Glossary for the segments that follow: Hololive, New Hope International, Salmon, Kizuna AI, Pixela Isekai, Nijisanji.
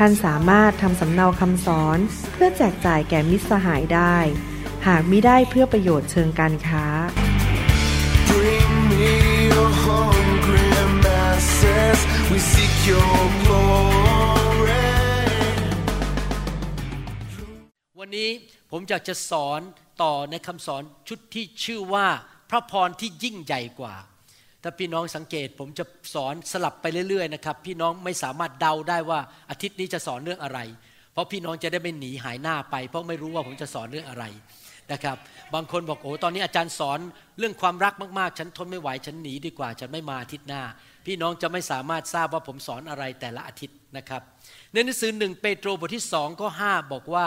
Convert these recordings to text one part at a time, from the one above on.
ท่านสามารถทำสำเนาคำสอนเพื่อแจกจ่ายแก่มิตรสหายได้หากมิได้เพื่อประโยชน์เชิงการค้าวันนี้ผมอยากจะสอนต่อในคำสอนชุดที่ชื่อว่าพระพรที่ยิ่งใหญ่กว่าถ้าพี่น้องสังเกตผมจะสอนสลับไปเรื่อยๆนะครับพี่น้องไม่สามารถเดาได้ว่าอาทิตย์นี้จะสอนเรื่องอะไรเพราะพี่น้องจะได้ไม่หนีหายหน้าไปเพราะไม่รู้ว่าผมจะสอนเรื่องอะไรนะครับบางคนบอกโอ้ตอนนี้อาจารย์สอนเรื่องความรักมากๆฉันทนไม่ไหวฉันหนีดีกว่าฉันไม่มาอาทิตย์หน้าพี่น้องจะไม่สามารถทราบว่าผมสอนอะไรแต่ละอาทิตย์นะครับในหนังสือ1เปโตรบทที่2ข้อ5บอกว่า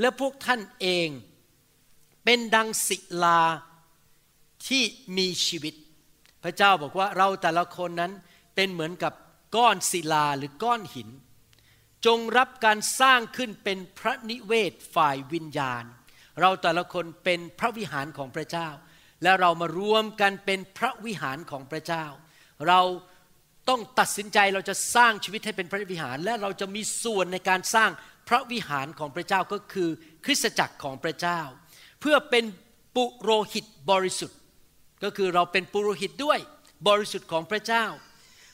และพวกท่านเองเป็นดังศิลาที่มีชีวิตพระเจ้าบอกว่าเราแต่ละคนนั้นเป็นเหมือนกับก้อนศิลาหรือก้อนหินจงรับการสร้างขึ้นเป็นพระนิเวศฝ่ายวิญญาณเราแต่ละคนเป็นพระวิหารของพระเจ้าและเรามารวมกันเป็นพระวิหารของพระเจ้าเราต้องตัดสินใจเราจะสร้างชีวิตให้เป็นพระวิหารและเราจะมีส่วนในการสร้างพระวิหารของพระเจ้าก็คือคริสตจักรของพระเจ้าเพื่อเป็นปุโรหิตบริสุทธิ์ก็คือเราเป็นปุโรหิตด้วยบริสุทธิ์ของพระเจ้า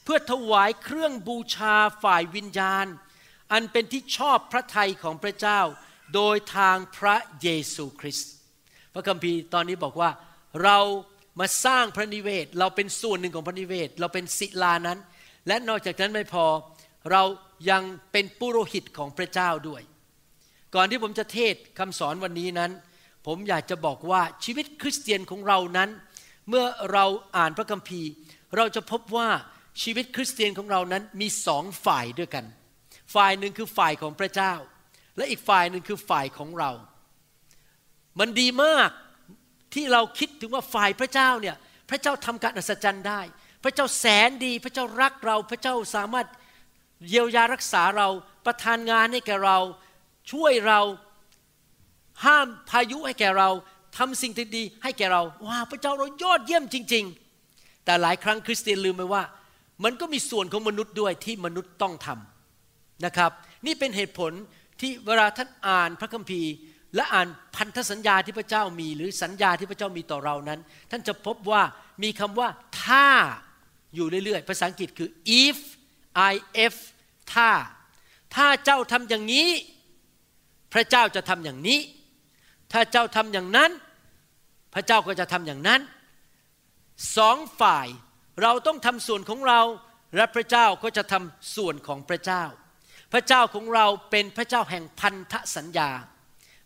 เพื่อถวายเครื่องบูชาฝ่ายวิญญาณอันเป็นที่ชอบพระทัยของพระเจ้าโดยทางพระเยซูคริสต์พระคัมภีร์ตอนนี้บอกว่าเรามาสร้างพระนิเวศเราเป็นส่วนหนึ่งของพระนิเวศเราเป็นศิลานั้นและนอกจากนั้นไม่พอเรายังเป็นปุโรหิตของพระเจ้าด้วยก่อนที่ผมจะเทศน์คำสอนวันนี้นั้นผมอยากจะบอกว่าชีวิตคริสเตียนของเรานั้นเมื่อเราอ่านพระคัมภีร์เราจะพบว่าชีวิตคริสเตียนของเรานั้นมีสองฝ่ายด้วยกันฝ่ายหนึ่งคือฝ่ายของพระเจ้าและอีกฝ่ายหนึ่งคือฝ่ายของเรามันดีมากที่เราคิดถึงว่าฝ่ายพระเจ้าเนี่ยพระเจ้าทำการอัศจรรย์ได้พระเจ้าแสนดีพระเจ้ารักเราพระเจ้าสามารถเยียวยารักษาเราประทานงานให้แก่เราช่วยเราห้ามพายุให้แก่เราทำสิ่งที่ดีให้แก่เราว้าพระเจ้าเรายอดเยี่ยมจริงๆแต่หลายครั้งคริสเตียนลืมไปว่ามันก็มีส่วนของมนุษย์ด้วยที่มนุษย์ต้องทำนะครับนี่เป็นเหตุผลที่เวลาท่านอ่านพระคัมภีร์และอ่านพันธสัญญาที่พระเจ้ามีหรือสัญญาที่พระเจ้ามีต่อเรานั้นท่านจะพบว่ามีคำว่าถ้าอยู่เรื่อยๆภาษาอังกฤษคือ if i f ถ้าเจ้าทำอย่างนี้พระเจ้าจะทำอย่างนี้ถ้าเจ้าทำอย่างนั้นพระเจ้าก็จะทำอย่างนั้นสองฝ่ายเราต้องทำส่วนของเราและพระเจ้าก็จะทำส่วนของพระเจ้าพระเจ้าของเราเป็นพระเจ้าแห่งพันธสัญญา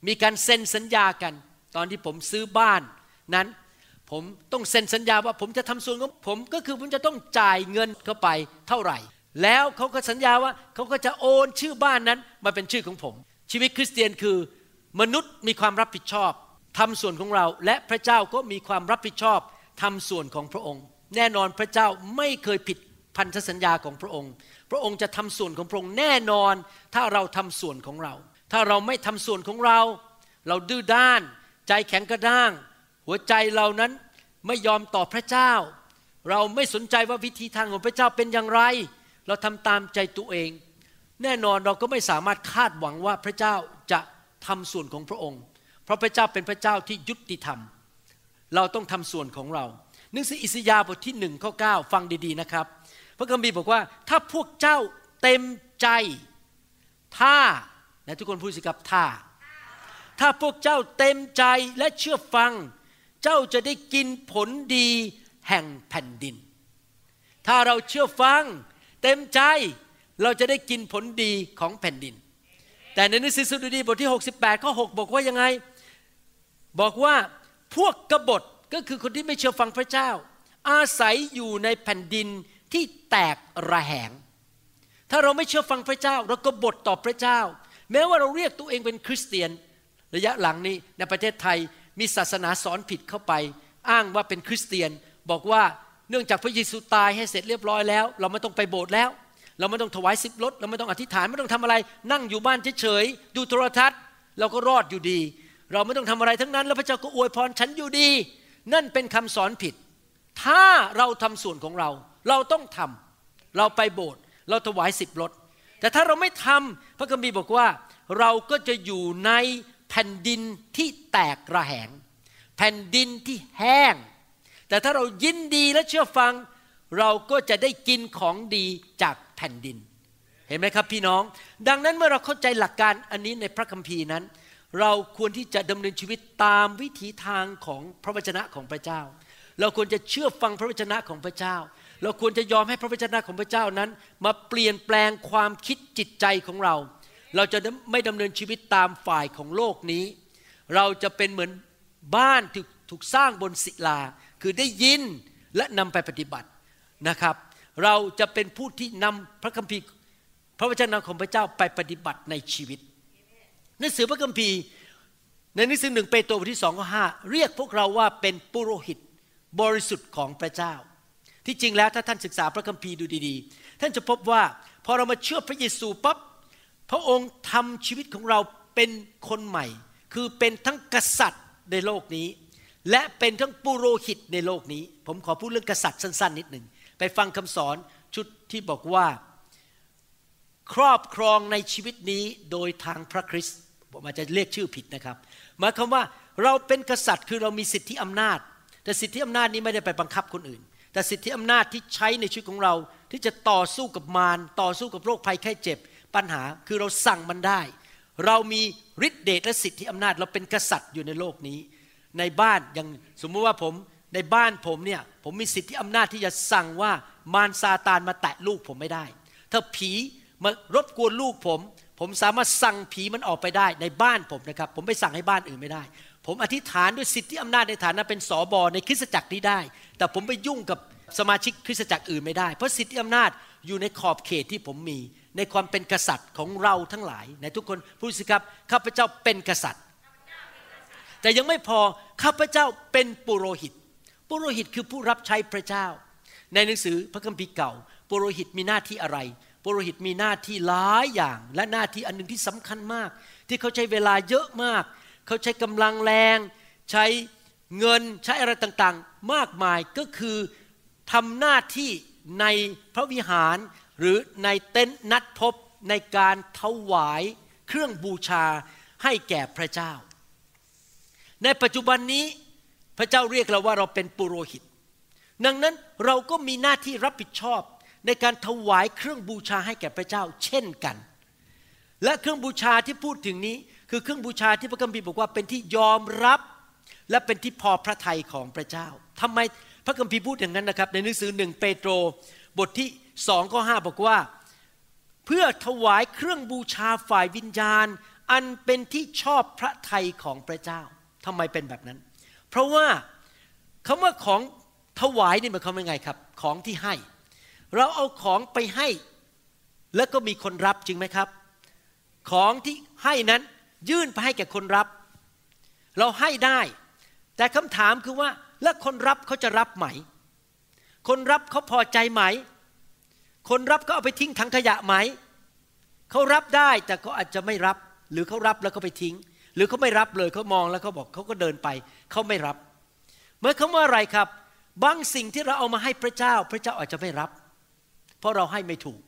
มีการเซ็นสัญญากันตอนที่ผมซื้อบ้านนั้นผมต้องเซ็นสัญญาว่าผมจะทำส่วนของผมก็คือผมจะต้องจ่ายเงินเข้าไปเท่าไหร่แล้วเขาก็สัญญาว่าเขาก็จะโอนชื่อบ้านนั้นมาเป็นชื่อของผมชีวิตคริสเตียนคือมนุษย์มีความรับผิดชอบทำส่วนของเราและพระเจ้าก็มีความรับผิดชอบทำส่วนของพระองค์แน่นอนพระเจ้าไม่เคยผิดพันธสัญญาของพระองค์พระองค์จะทำส่วนของพระองค์แน่นอนถ้าเราทำส่วนของเราถ้าเราไม่ทำส่วนของเราเราดื้อด้านใจแข็งกระด้างหัวใจเรานั้นไม่ยอมต่อพระเจ้าเราไม่สนใจว่าวิธีทางของพระเจ้าเป็นอย่างไรเราทำตามใจตัวเองแน่นอนเราก็ไม่สามารถคาดหวังว่าพระเจ้าจะทำส่วนของพระองค์เพราะพระเจ้าเป็นพระเจ้าที่ยุติธรรมเราต้องทำส่วนของเราหนังสืออิสยาห์บทที่1ข้อ9ฟังดีๆนะครับพระคัมภีร์บอกว่าถ้าพวกเจ้าเต็มใจถ้านะทุกคนพูดสิครับถ้าพวกเจ้าเต็มใจและเชื่อฟังเจ้าจะได้กินผลดีแห่งแผ่นดินถ้าเราเชื่อฟังเต็มใจเราจะได้กินผลดีของแผ่นดินแต่ในหนังสือสดุดีบทที่68ข้อ6บอกว่ายังไงบอกว่าพวกกบฏก็คือคนที่ไม่เชื่อฟังพระเจ้าอาศัยอยู่ในแผ่นดินที่แตกระแหงถ้าเราไม่เชื่อฟังพระเจ้าเรากบฏต่อพระเจ้าแม้ว่าเราเรียกตัวเองเป็นคริสเตียน ระยะหลังนี้ในประเทศไทยมีศาสนาสอนผิดเข้าไปอ้างว่าเป็นคริสเตียนบอกว่าเนื่องจากพระเยซูตายให้เสร็จเรียบร้อยแล้วเราไม่ต้องไปโบสถ์แล้วเราไม่ต้องถวาย10รดเราไม่ต้องอธิษฐานไม่ต้องทำอะไรนั่งอยู่บ้านเฉยๆดูโทรทัศน์เราก็รอดอยู่ดีเราไม่ต้องทำอะไรทั้งนั้นแล้วพระเจ้าก็อวยพรฉันอยู่ดีนั่นเป็นคำสอนผิดถ้าเราทำส่วนของเราเราต้องทำเราไปโบสถ์เราถวาย10รดแต่ถ้าเราไม่ทำพระคัมภีร์บอกว่าเราก็จะอยู่ในแผ่นดินที่แตกระแหงแผ่นดินที่แห้งแต่ถ้าเรายินดีและเชื่อฟังเราก็จะได้กินของดีจากแผ่นดินเห็นไหมครับพี่น้องดังนั้นเมื่อเราเข้าใจหลักการอันนี้ในพระคัมภีร์นั้นเราควรที่จะดำเนินชีวิตตามวิถีทางของพระวจนะของพระเจ้าเราควรจะเชื่อฟังพระวจนะของพระเจ้าเราควรจะยอมให้พระวจนะของพระเจ้านั้นมาเปลี่ยนแปลงความคิดจิตใจของเราเราจะไม่ดำเนินชีวิตตามฝ่ายของโลกนี้เราจะเป็นเหมือนบ้านที่ถูกสร้างบนศิลาคือได้ยินและนำไปปฏิบัตินะครับเราจะเป็นผู้ที่นำพระคัมภีร์พระวจนะของพระเจ้าไปปฏิบัติในชีวิตหนังสือพระคัมภีร์ในหนังสือ1เปโตรบทที่2ข้อ5เรียกพวกเราว่าเป็นปุโรหิตบริสุทธิ์ของพระเจ้าที่จริงแล้วถ้าท่านศึกษาพระคัมภีร์ดูดีๆท่านจะพบว่าพอเรามาเชื่อพระเยซูปั๊บพระองค์ทำชีวิตของเราเป็นคนใหม่คือเป็นทั้งกษัตริย์ในโลกนี้และเป็นทั้งปุโรหิตในโลกนี้ผมขอพูดเรื่องกษัตริย์สั้นๆนิดหนึ่งไปฟังคำสอนชุดที่บอกว่าครอบครองในชีวิตนี้โดยทางพระคริสต์ผมอาจจะเรียกชื่อผิดนะครับหมายความว่าเราเป็นกษัตริย์คือเรามีสิทธิอำนาจแต่สิทธิอำนาจนี้ไม่ได้ไปบังคับคนอื่นแต่สิทธิอำนาจที่ใช้ในชีวิตของเราที่จะต่อสู้กับมารต่อสู้กับโรคภัยไข้เจ็บปัญหาคือเราสั่งมันได้เรามีฤทธิ์เดชและสิทธิอำนาจเราเป็นกษัตริย์อยู่ในโลกนี้ในบ้านอย่างสมมติว่าผมในบ้านผมเนี่ยผมมีสิทธิอำนาจที่จะสั่งว่ามารซาตานมาแตะลูกผมไม่ได้ถ้าผีมารบกวนลูกผมผมสามารถสั่งผีมันออกไปได้ในบ้านผมนะครับผมไปสั่งให้บ้านอื่นไม่ได้ผมอธิษฐานด้วยสิทธิอำนาจในฐานะเป็นสบในคริสตจักรนี้ได้แต่ผมไปยุ่งกับสมาชิกคริสตจักรอื่นไม่ได้เพราะสิทธิอำนาจอยู่ในขอบเขตที่ผมมีในความเป็นกษัตริย์ของเราทั้งหลายในทุกคนพูดสิครับข้าพเจ้าเป็นกษัตริย์แต่ยังไม่พอข้าพเจ้าเป็นปุโรหิตปุโรหิตคือผู้รับใช้พระเจ้าในหนังสือพระคัมภีร์เก่าปุโรหิตมีหน้าที่อะไรปุโรหิตมีหน้าที่หลายอย่างและหน้าที่อันนึงที่สำคัญมากที่เขาใช้เวลาเยอะมากเขาใช้กำลังแรงใช้เงินใช้อะไรต่างๆมากมายก็คือทำหน้าที่ในพระวิหารหรือในเต็นท์นัดพบในการถวายเครื่องบูชาให้แก่พระเจ้าในปัจจุบันนี้พระเจ้าเรียกเราว่าเราเป็นปุโรหิตดังนั้นเราก็มีหน้าที่รับผิดชอบในการถวายเครื่องบูชาให้แก่พระเจ้าเช่นกันและเครื่องบูชาที่พูดถึงนี้คือเครื่องบูชาที่พระคัมภีร์บอกว่าเป็นที่ยอมรับและเป็นที่พอพระทัยของพระเจ้าทำไมพระคัมภีร์พูดอย่างนั้นนะครับในหนังสือ1เปโตรบทที่2ข้อ5บอกว่าเพื่อถวายเครื่องบูชาฝ่ายวิญญาณอันเป็นที่ชอบพระทัยของพระเจ้าทำไมเป็นแบบนั้นเพราะว่าคำว่าของถวายนี่มันเขาเป็นไงครับของที่ให้เราเอาของไปให้แล้วก็มีคนรับจริงไหมครับของที่ให้นั้นยื่นไปให้แก่คนรับเราให้ได้แต่คำถามคือว่าแล้วคนรับเขาจะรับไหมคนรับเขาพอใจไหมคนรับก็เอาไปทิ้งถังขยะไหมเขารับได้แต่เขาอาจจะไม่รับหรือเขารับแล้วก็ไปทิ้งหรือเขาไม่รับเลยเขามองแล้วเขาบอกเขาก็เดินไปเขาไม่รับหมายความว่าอะไรครับบางสิ่งที่เราเอามาให้พระเจ้าพระเจ้าอาจจะไม่รับเพราะเราให้ไม่ถูก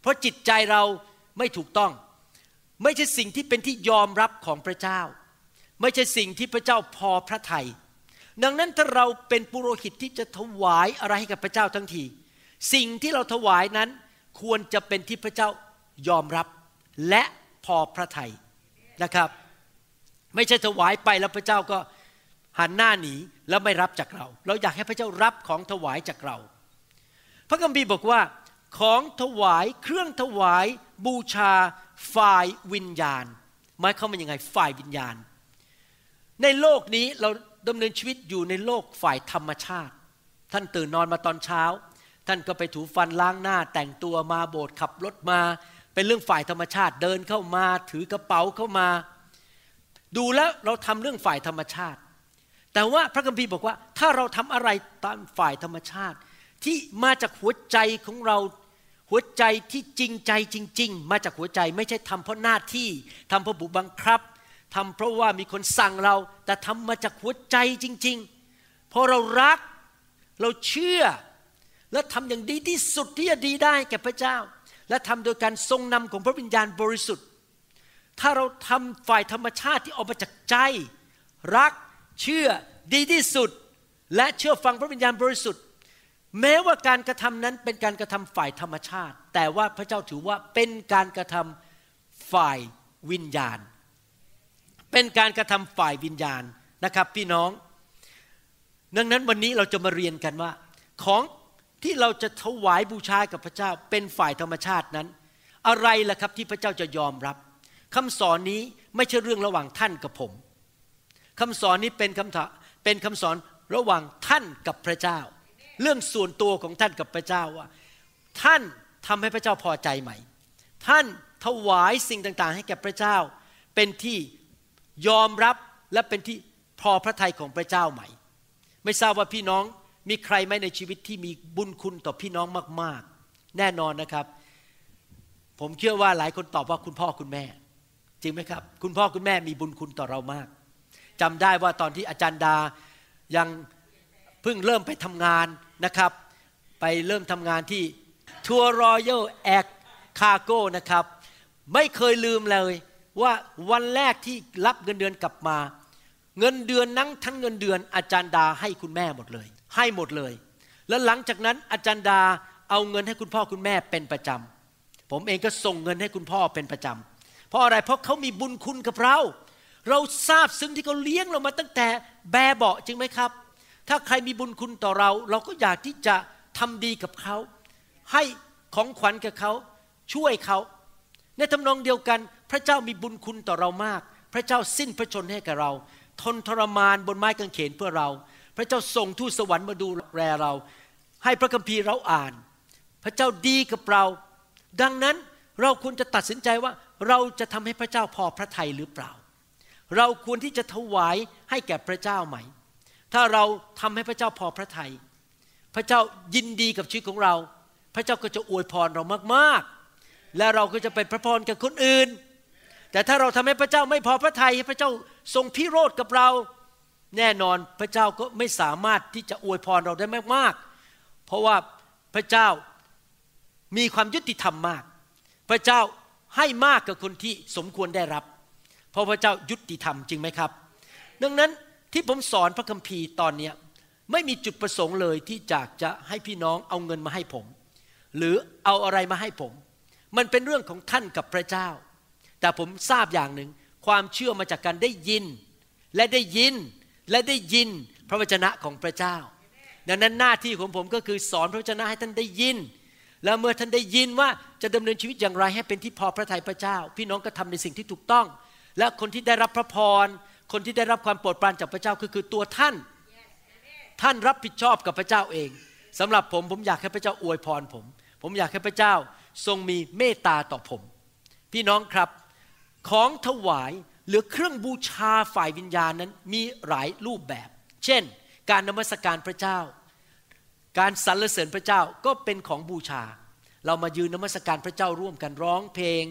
เพราะจิตใจเราไม่ถูกต้องไม่ใช่สิ่งที่เป็นที่ยอมรับของพระเจ้าไม่ใช่สิ่งที่พระเจ้าพอพระทัยดังนั้นถ้าเราเป็นปุโรหิตที่จะถวายอะไรให้กับพระเจ้าทั้งทีสิ่งที่เราถวายนั้นควรจะเป็นที่พระเจ้ายอมรับและพอพระทัยนะครับไม่ใช่ถวายไปแล้วพระเจ้าก็หันหน้าหนีแล้วไม่รับจากเราเราอยากให้พระเจ้ารับของถวายจากเราพระคัมภีร์บอกว่าของถวายเครื่องถวายบูชาฝ่ายวิญญาณหมายความว่ายังไงฝ่ายวิญญาณในโลกนี้เราดำเนินชีวิตอยู่ในโลกฝ่ายธรรมชาติท่านตื่นนอนมาตอนเช้าท่านก็ไปถูฟันล้างหน้าแต่งตัวมาโบสถ์ขับรถมาเป็นเรื่องฝ่ายธรรมชาติเดินเข้ามาถือกระเป๋าเข้ามา ดูแล้วเราทำเรื่องฝ่ายธรรมชาติแต่ว่าพระคัมภีร์บอกว่าถ้าเราทำอะไรตามฝ่ายธรรมชาติที่มาจากหัวใจของเราหัวใจที่จริงใจจริงๆมาจากหัวใจไม่ใช่ทำเพราะหน้าที่ทำเพราะบุบังคับทำเพราะว่ามีคนสั่งเราแต่ทำมาจากหัวใจจริงๆเพราะเรารักเราเชื่อและทำอย่างดีที่สุดที่จะดีได้แก่พระเจ้าและทำโดยการทรงนำของพระวิญญาณบริสุทธิ์ถ้าเราทำฝ่ายธรรมชาติที่ออกมาจากใจรักเชื่อดีที่สุดและเชื่อฟังพระวิญญาณบริสุทธิ์แม้ว่าการกระทำนั้นเป็นการกระทำฝ่ายธรรมชาติแต่ว่าพระเจ้าถือว่าเป็นการกระทำฝ่ายวิญญาณเป็นการกระทำฝ่ายวิญญาณนะครับพี่น้องดังนั้นวันนี้เราจะมาเรียนกันว่าของที่เราจะถวายบูชากับพระเจ้าเป็นฝ่ายธรรมชาตินั้นอะไรล่ะครับที่พระเจ้าจะยอมรับคำสอนนี้ไม่ใช่เรื่องระหว่างท่านกับผมคำสอนนี้เป็นคำสอนระหว่างท่านกับพระเจ้าเรื่องส่วนตัวของท่านกับพระเจ้าว่าท่านทำให้พระเจ้าพอใจไหมท่านถวายสิ่งต่างๆให้แก่พระเจ้าเป็นที่ยอมรับและเป็นที่พอพระทัยของพระเจ้าไหมไม่ทราบว่าพี่น้องมีใครไหมในชีวิตที่มีบุญคุณต่อพี่น้องมากๆแน่นอนนะครับผมเชื่อว่าหลายคนตอบว่าคุณพ่อคุณแม่จริงไหมครับคุณพ่อคุณแม่มีบุญคุณต่อเรามากจำได้ว่าตอนที่อาจารย์ดายังเพิ่งเริ่มไปทำงานนะครับไปเริ่มทำงานที่ทัวร์รอยัลแอร์คาร์โก้นะครับไม่เคยลืมเลยว่าวันแรกที่รับเงินเดือนกลับมาเงินเดือนนั้นทั้งเงินเดือนอาจารย์ดาให้คุณแม่หมดเลยให้หมดเลยแล้วหลังจากนั้นอาจารย์ดาเอาเงินให้คุณพ่อคุณแม่เป็นประจำผมเองก็ส่งเงินให้คุณพ่อเป็นประจำเพราะอะไรเพราะเขามีบุญคุณกับเราเราซาบซึ้งที่เขาเลี้ยงเรามาตั้งแต่แบเบาะจริงไหมครับถ้าใครมีบุญคุณต่อเราเราก็อยากที่จะทำดีกับเขาให้ของขวัญกับเขาช่วยเขาในทำนองเดียวกันพระเจ้ามีบุญคุณต่อเรามากพระเจ้าสิ้นพระชนให้กับเราทนทรมานบนไม้กางเขนเพื่อเราพระเจ้าส่งทูตสวรรค์มาดูแลเราให้พระคัมภีร์เราอ่านพระเจ้าดีกับเราดังนั้นเราควรจะตัดสินใจว่าเราจะทำให้พระเจ้าพอพระทัยหรือเปล่าเราควรที่จะถวายให้แก่พระเจ้าไหมถ้าเราทำให้พระเจ้าพอพระทัยพระเจ้ายินดีกับชีวิตของเราพระเจ้าก็จะอวยพรเรามากๆและเราก็จะเป็นพระพรกับคนอื่นแต่ถ้าเราทำให้พระเจ้าไม่พอพระทัยให้พระเจ้าทรงพิโรธกับเราแน่นอนพระเจ้าก็ไม่สามารถที่จะอวยพรเราได้มากๆเพราะว่าพระเจ้ามีความยุติธรรมมากพระเจ้าให้มากกับคนที่สมควรได้รับเพราะพระเจ้ายุติธรรมจริงไหมครับดังนั้นที่ผมสอนพระคัมภีร์ตอนนี้ไม่มีจุดประสงค์เลยที่จากจะให้พี่น้องเอาเงินมาให้ผมหรือเอาอะไรมาให้ผมมันเป็นเรื่องของท่านกับพระเจ้าแต่ผมทราบอย่างหนึ่งความเชื่อมาจากการได้ยินและได้ยินและได้ยินพระวจนะของพระเจ้าดังนั้นหน้าที่ของผมก็คือสอนพระวจนะให้ท่านได้ยินแล้วเมื่อท่านได้ยินว่าจะดำเนินชีวิตอย่างไรให้เป็นที่พอพระทัยพระเจ้าพี่น้องก็ทำในสิ่งที่ถูกต้องและคนที่ได้รับพระพรคนที่ได้รับความโปรดปรานจากพระเจ้าคือตัวท่าน ท่านรับผิดชอบกับพระเจ้าเองสำหรับผมอยากให้พระเจ้าอวยพรผมอยากให้พระเจ้าทรงมีเมตตาต่อผมพี่น้องครับของถวายหรือเครื่องบูชาฝ่ายวิญญาณนั้นมีหลายรูปแบบเช่นการนมัสการพระเจ้าการสรรเสริญพระเจ้าก็เป็นของบูชาเรามายืนนมัสการพระเจ้าร่วมกันร้องเพลง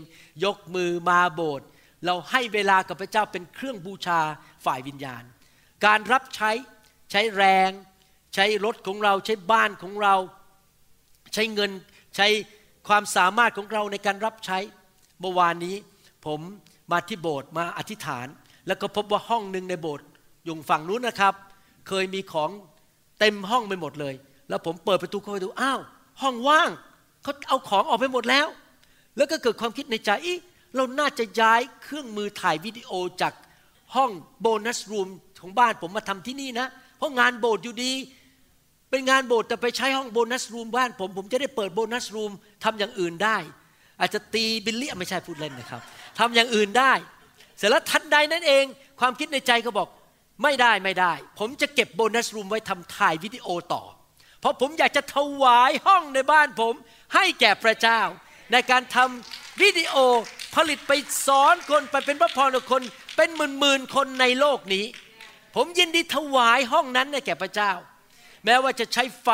ยกมือมาโบสถ์เราให้เวลากับพระเจ้าเป็นเครื่องบูชาฝ่ายวิญญาณการรับใช้ใช้แรงใช้รถของเราใช้บ้านของเราใช้เงินใช้ความสามารถของเราในการรับใช้เมื่อวานนี้ผมมาที่โบสถ์มาอธิษฐานแล้วก็พบว่าห้องนึงในโบสถ์อยู่ฝั่งนู้นนะครับเคยมีของเต็มห้องไปหมดเลยแล้วผมเปิดประตูเข้าไปดูอ้าวห้องว่างเขาเอาของออกไปหมดแล้วแล้วก็เกิดความคิดในใจเราน่าจะย้ายเครื่องมือถ่ายวิดีโอจากห้องโบนัสรูมของบ้านผมมาทำที่นี่นะเพราะงานโบสถ์อยู่ดีเป็นงานโบสถ์แต่ไปใช้ห้องโบนัสรูมบ้านผมจะได้เปิดโบนัสรูมทำอย่างอื่นได้อาจจะตีบิลลี่ไม่ใช่พูดเล่นนะครับทำอย่างอื่นได้เสร็จแล้วทันใดนั้นเองความคิดในใจก็บอกไม่ได้ผมจะเก็บโบนัสรูมไว้ทำถ่ายวิดีโอต่อเพราะผมอยากจะถวายห้องในบ้านผมให้แก่พระเจ้าในการทำวิดีโอผลิตไปสอนคนไปเป็นพระพรต่อคนไป เป็นหมื่นๆคนในโลกนี้ผมยินดีถวายห้องนั้นให้แก่พระเจ้าแม้ว่าจะใช้ไฟ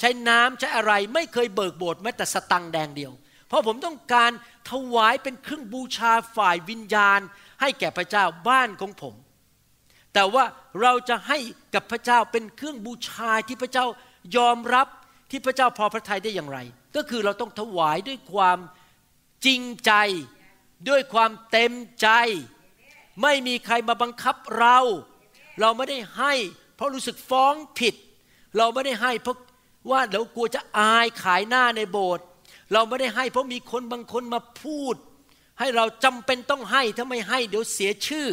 ใช้น้ำใช้อะไรไม่เคยเบิกโบสถ์แม้แต่สตังค์แดงเดียวเพราะผมต้องการถวายเป็นเครื่องบูชาฝ่ายวิญญาณให้แก่พระเจ้าบ้านของผมแต่ว่าเราจะให้กับพระเจ้าเป็นเครื่องบูชาที่พระเจ้ายอมรับที่พระเจ้าพอพระทัยได้อย่างไรก็คือเราต้องถวายด้วยความจริงใจด้วยความเต็มใจไม่มีใครมาบังคับเราไม่ได้ให้เพราะรู้สึกฟ้องผิดเราไม่ได้ให้เพราะว่าเรากลัวจะอายขายหน้าในโบสถ์เราไม่ได้ให้เพราะมีคนบางคนมาพูดให้เราจำเป็นต้องให้ถ้าไม่ให้เดี๋ยวเสียชื่อ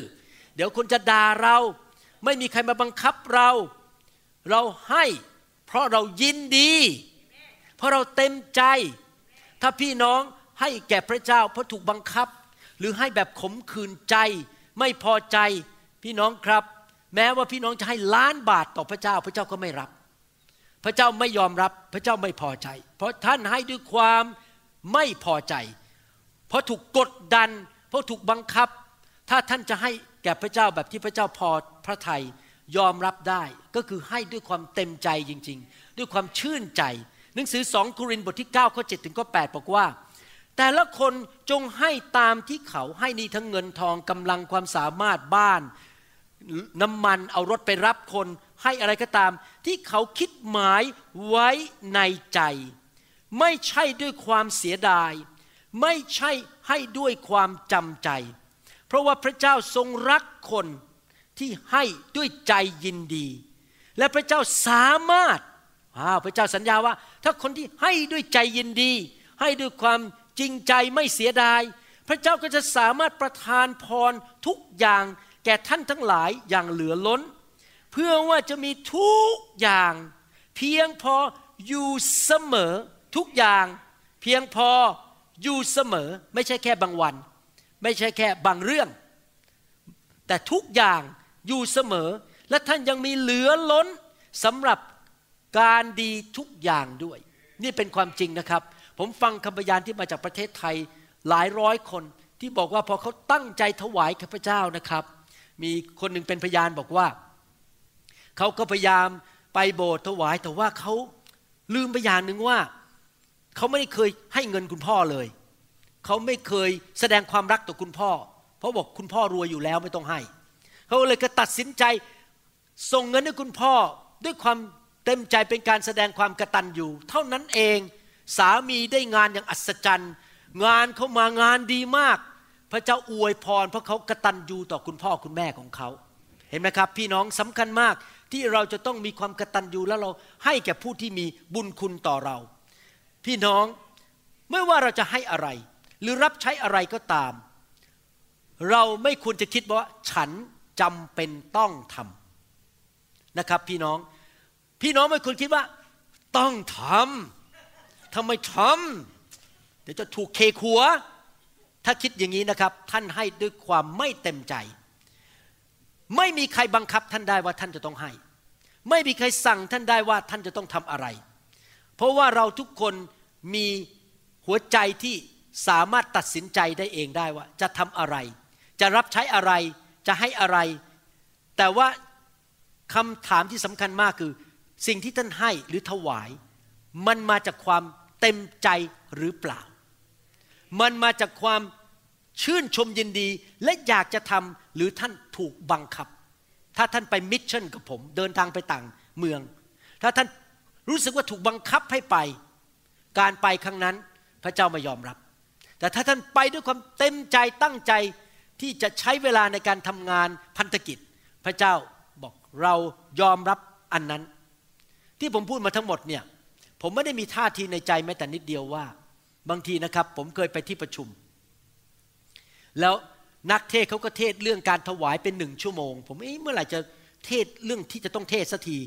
เดี๋ยวคนจะด่าเราไม่มีใครมาบังคับเราให้เพราะเรายินดีเพราะเราเต็มใจถ้าพี่น้องให้แก่พระเจ้าเพราะถูกบังคับหรือให้แบบขมขื่นใจไม่พอใจพี่น้องครับแม้ว่าพี่น้องจะให้ล้านบาทต่อพระเจ้าพระเจ้าก็ไม่รับพระเจ้าไม่ยอมรับพระเจ้าไม่พอใจเพราะท่านให้ด้วยความไม่พอใจเพราะถูกกดดันเพราะถูกบังคับถ้าท่านจะให้แก่พระเจ้าแบบที่พระเจ้าพอพระทัยยอมรับได้ก็คือให้ด้วยความเต็มใจจริงๆด้วยความชื่นใจหนังสือ2โครินธ์บทที่9ข้อ7ถึงข้อ8บอกว่าแต่ละคนจงให้ตามที่เขาให้นี่ทั้งเงินทองกำลังความสามารถบ้านน้ำมันเอารถไปรับคนให้อะไรก็ตามที่เขาคิดหมายไว้ในใจไม่ใช่ด้วยความเสียดายไม่ใช่ให้ด้วยความจำใจเพราะว่าพระเจ้าทรงรักคนที่ให้ด้วยใจยินดีและพระเจ้าสามารถพระเจ้าสัญญาว่าถ้าคนที่ให้ด้วยใจยินดีให้ด้วยความจริงใจไม่เสียดายพระเจ้าก็จะสามารถประทานพรทุกอย่างแก่ท่านทั้งหลายอย่างเหลือล้นเพื่อว่าจะมีทุกอย่างเพียงพออยู่เสมอทุกอย่างเพียงพออยู่เสมอไม่ใช่แค่บางวันไม่ใช่แค่บางเรื่องแต่ทุกอย่างอยู่เสมอและท่านยังมีเหลือล้นสำหรับการดีทุกอย่างด้วยนี่เป็นความจริงนะครับผมฟังคำพยานที่มาจากประเทศไทยหลายร้อยคนที่บอกว่าพอเขาตั้งใจถวายแก่พระเจ้านะครับมีคนหนึ่งเป็นพยานบอกว่าเขาก็พยายามไปโบสถ์ถวายแต่ว่าเขาลืมไปอย่างหนึ่งว่าเขาไม่ได้เคยให้เงินคุณพ่อเลยเขาไม่เคยแสดงความรักต่อคุณพ่อเพราะบอกคุณพ่อรวยอยู่แล้วไม่ต้องให้เขาเลยก็ตัดสินใจส่งเงินให้คุณพ่อด้วยความเต็มใจเป็นการแสดงความกตัญญูเท่านั้นเองสามีได้งานอย่างอัศจรรย์งานเขามางานดีมากพระเจ้าอวยพรเพราะเขากตัญญูต่อคุณพ่อคุณแม่ของเขาเห็นไหมครับพี่น้องสำคัญมากที่เราจะต้องมีความกตัญญูแล้วเราให้แก่ผู้ที่มีบุญคุณต่อเราพี่น้องไม่ว่าเราจะให้อะไรหรือรับใช้อะไรก็ตามเราไม่ควรจะคิดว่าฉันจำเป็นต้องทำนะครับพี่น้องไม่ควรคิดว่าต้องทำทำไมทำเดี๋ยวจะถูกเคขัวถ้าคิดอย่างนี้นะครับท่านให้ด้วยความไม่เต็มใจไม่มีใครบังคับท่านได้ว่าท่านจะต้องให้ไม่มีใครสั่งท่านได้ว่าท่านจะต้องทำอะไรเพราะว่าเราทุกคนมีหัวใจที่สามารถตัดสินใจได้เองได้ว่าจะทำอะไรจะรับใช้อะไรจะให้อะไรแต่ว่าคำถามที่สำคัญมากคือสิ่งที่ท่านให้หรือถวายมันมาจากความเต็มใจหรือเปล่ามันมาจากความชื่นชมยินดีและอยากจะทำหรือท่านถูกบังคับถ้าท่านไปมิชชั่นกับผมเดินทางไปต่างเมืองถ้าท่านรู้สึกว่าถูกบังคับให้ไปการไปครั้งนั้นพระเจ้าไม่ยอมรับแต่ถ้าท่านไปด้วยความเต็มใจตั้งใจที่จะใช้เวลาในการทำงานพันธกิจพระเจ้าบอกเรายอมรับอันนั้นที่ผมพูดมาทั้งหมดเนี่ยผมไม่ได้มีท่าทีในใจแม้แต่นิดเดียวว่าบางทีนะครับผมเคยไปที่ประชุมแล้วนักเทศเขาก็เทศเรื่องการถวายเป็น1ชั่วโมงผมเมื่อไหร่จะเทศเรื่องที่จะต้องเทศสักที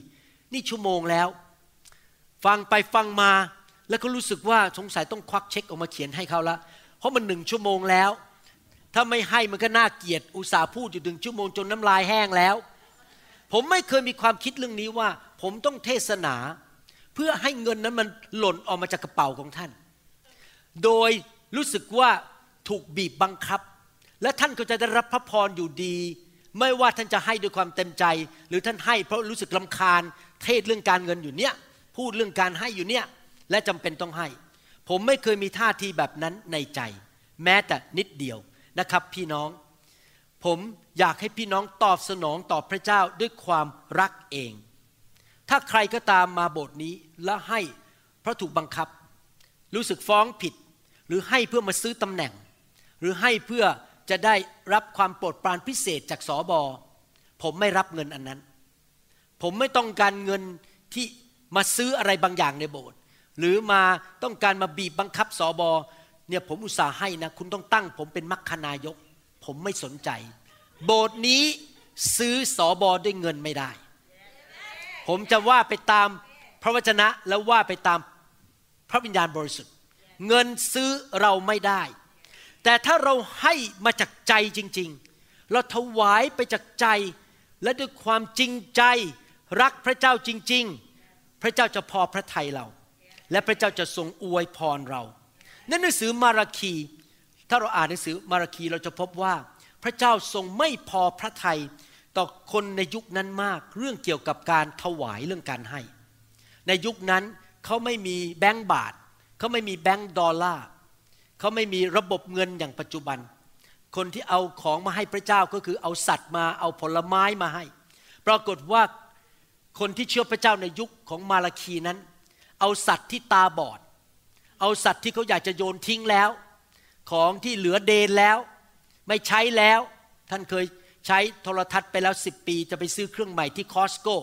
นี่ชั่วโมงแล้วฟังไปฟังมาแล้วก็รู้สึกว่าสงสัยต้องควักเช็คออกมาเขียนให้เขาละเพราะมัน1ชั่วโมงแล้วถ้าไม่ให้มันก็น่าเกลียดอุตส่าห์พูดอยู่1ชั่วโมงจนน้ำลายแห้งแล้วผมไม่เคยมีความคิดเรื่องนี้ว่าผมต้องเทศนาเพื่อให้เงินนั้นมันหล่นออกมาจากกระเป๋าของท่านโดยรู้สึกว่าถูกบีบบังคับ และท่านก็จะได้รับพระพรอยู่ดีไม่ว่าท่านจะให้ด้วยความเต็มใจหรือท่านให้เพราะรู้สึกรำคาญเทศเรื่องการเงินอยู่เนี้ยพูดเรื่องการให้อยู่เนี้ยและจำเป็นต้องให้ผมไม่เคยมีท่าทีแบบนั้นในใจแม้แต่นิดเดียวนะครับพี่น้องผมอยากให้พี่น้องตอบสนองต่อพระเจ้าด้วยความรักเองถ้าใครก็ตามมาโบสถ์นี้และให้เพราะถูกบังคับรู้สึกฟ้องผิดหรือให้เพื่อมาซื้อตำแหน่งหรือให้เพื่อจะได้รับความโปรดปรานพิเศษจากสบผมไม่รับเงินอันนั้นผมไม่ต้องการเงินที่มาซื้ออะไรบางอย่างในโบสถ์หรือมาต้องการมาบีบบังคับสบเนี่ยผมอุตส่าห์ให้นะคุณต้องตั้งผมเป็นมัคคนายกผมไม่สนใจโบสถ์นี้ซื้อสบด้วยเงินไม่ได้ผมจะว่าไปตามพระวจนะและว่าไปตามพระวิญญาณบริสุทธิ์เงินซื้อเราไม่ได้แต่ถ้าเราให้มาจากใจจริงๆเราถวายไปจากใจและด้วยความจริงใจรักพระเจ้าจริงๆพระเจ้าจะพอพระทัยเราและพระเจ้าจะทรงอวยพรเราในหนังสือมาราคีถ้าเราอ่านหนังสือมาราคีเราจะพบว่าพระเจ้าทรงไม่พอพระทัยต่อคนในยุคนั้นมากเรื่องเกี่ยวกับการถวายเรื่องการให้ในยุคนั้นเขาไม่มีแบงก์บาทเขาไม่มีแบงก์ดอลลาร์เขาไม่มีระบบเงินอย่างปัจจุบันคนที่เอาของมาให้พระเจ้าก็คือเอาสัตว์มาเอาผลไม้มาให้ปรากฏว่าคนที่เชื่อพระเจ้าในยุคของมาราคีนั้นเอาสัตว์ที่ตาบอดเอาสัตว์ที่เขาอยากจะโยนทิ้งแล้วของที่เหลือเดนแล้วไม่ใช้แล้วท่านเคยใช้โทรทัศน์ไปแล้ว10 ปีจะไปซื้อเครื่องใหม่ที่คอสโก้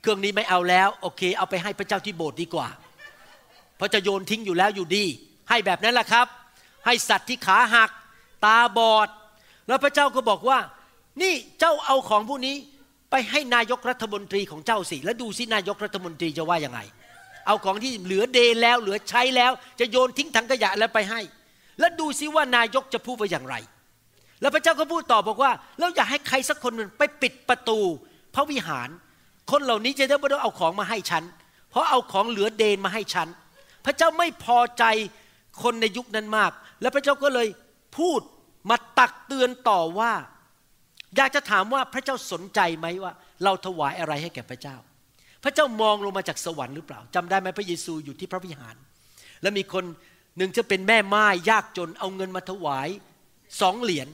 เครื่องนี้ไม่เอาแล้วโอเคเอาไปให้พระเจ้าที่โบสถ์ดีกว่าเพราะจะโยนทิ้งอยู่แล้วอยู่ดีให้แบบนั้นแหละครับให้สัตว์ที่ขาหักตาบอดแล้วพระเจ้าก็บอกว่านี่เจ้าเอาของพวกนี้ไปให้นายกรัฐมนตรีของเจ้าสิแล้วดูสินายกรัฐมนตรีจะว่ายังไงเอาของที่เหลือเดแล้วเหลือใช้แล้วจะโยนทิ้งถังขยะแล้วไปให้แล้วดูสิว่านายกจะพูดว่าอย่างไรแล้วพระเจ้าก็พูดต่อบอกว่าแล้วอยากให้ใครสักคนนึงไปปิดประตูพระวิหารคนเหล่านี้จะได้ไม่ต้องเอาของมาให้ฉันเพราะเอาของเหลือเดนมาให้ฉันพระเจ้าไม่พอใจคนในยุคนั้นมากและพระเจ้าก็เลยพูดมาตักเตือนต่อว่าอยากจะถามว่าพระเจ้าสนใจไหมว่าเราถวายอะไรให้แก่พระเจ้าพระเจ้ามองลงมาจากสวรรค์หรือเปล่าจำได้ไหมพระเยซูอยู่ที่พระวิหารและมีคนหนึ่งจะเป็นแม่ม่ายยากจนเอาเงินมาถวาย2 เหรียญ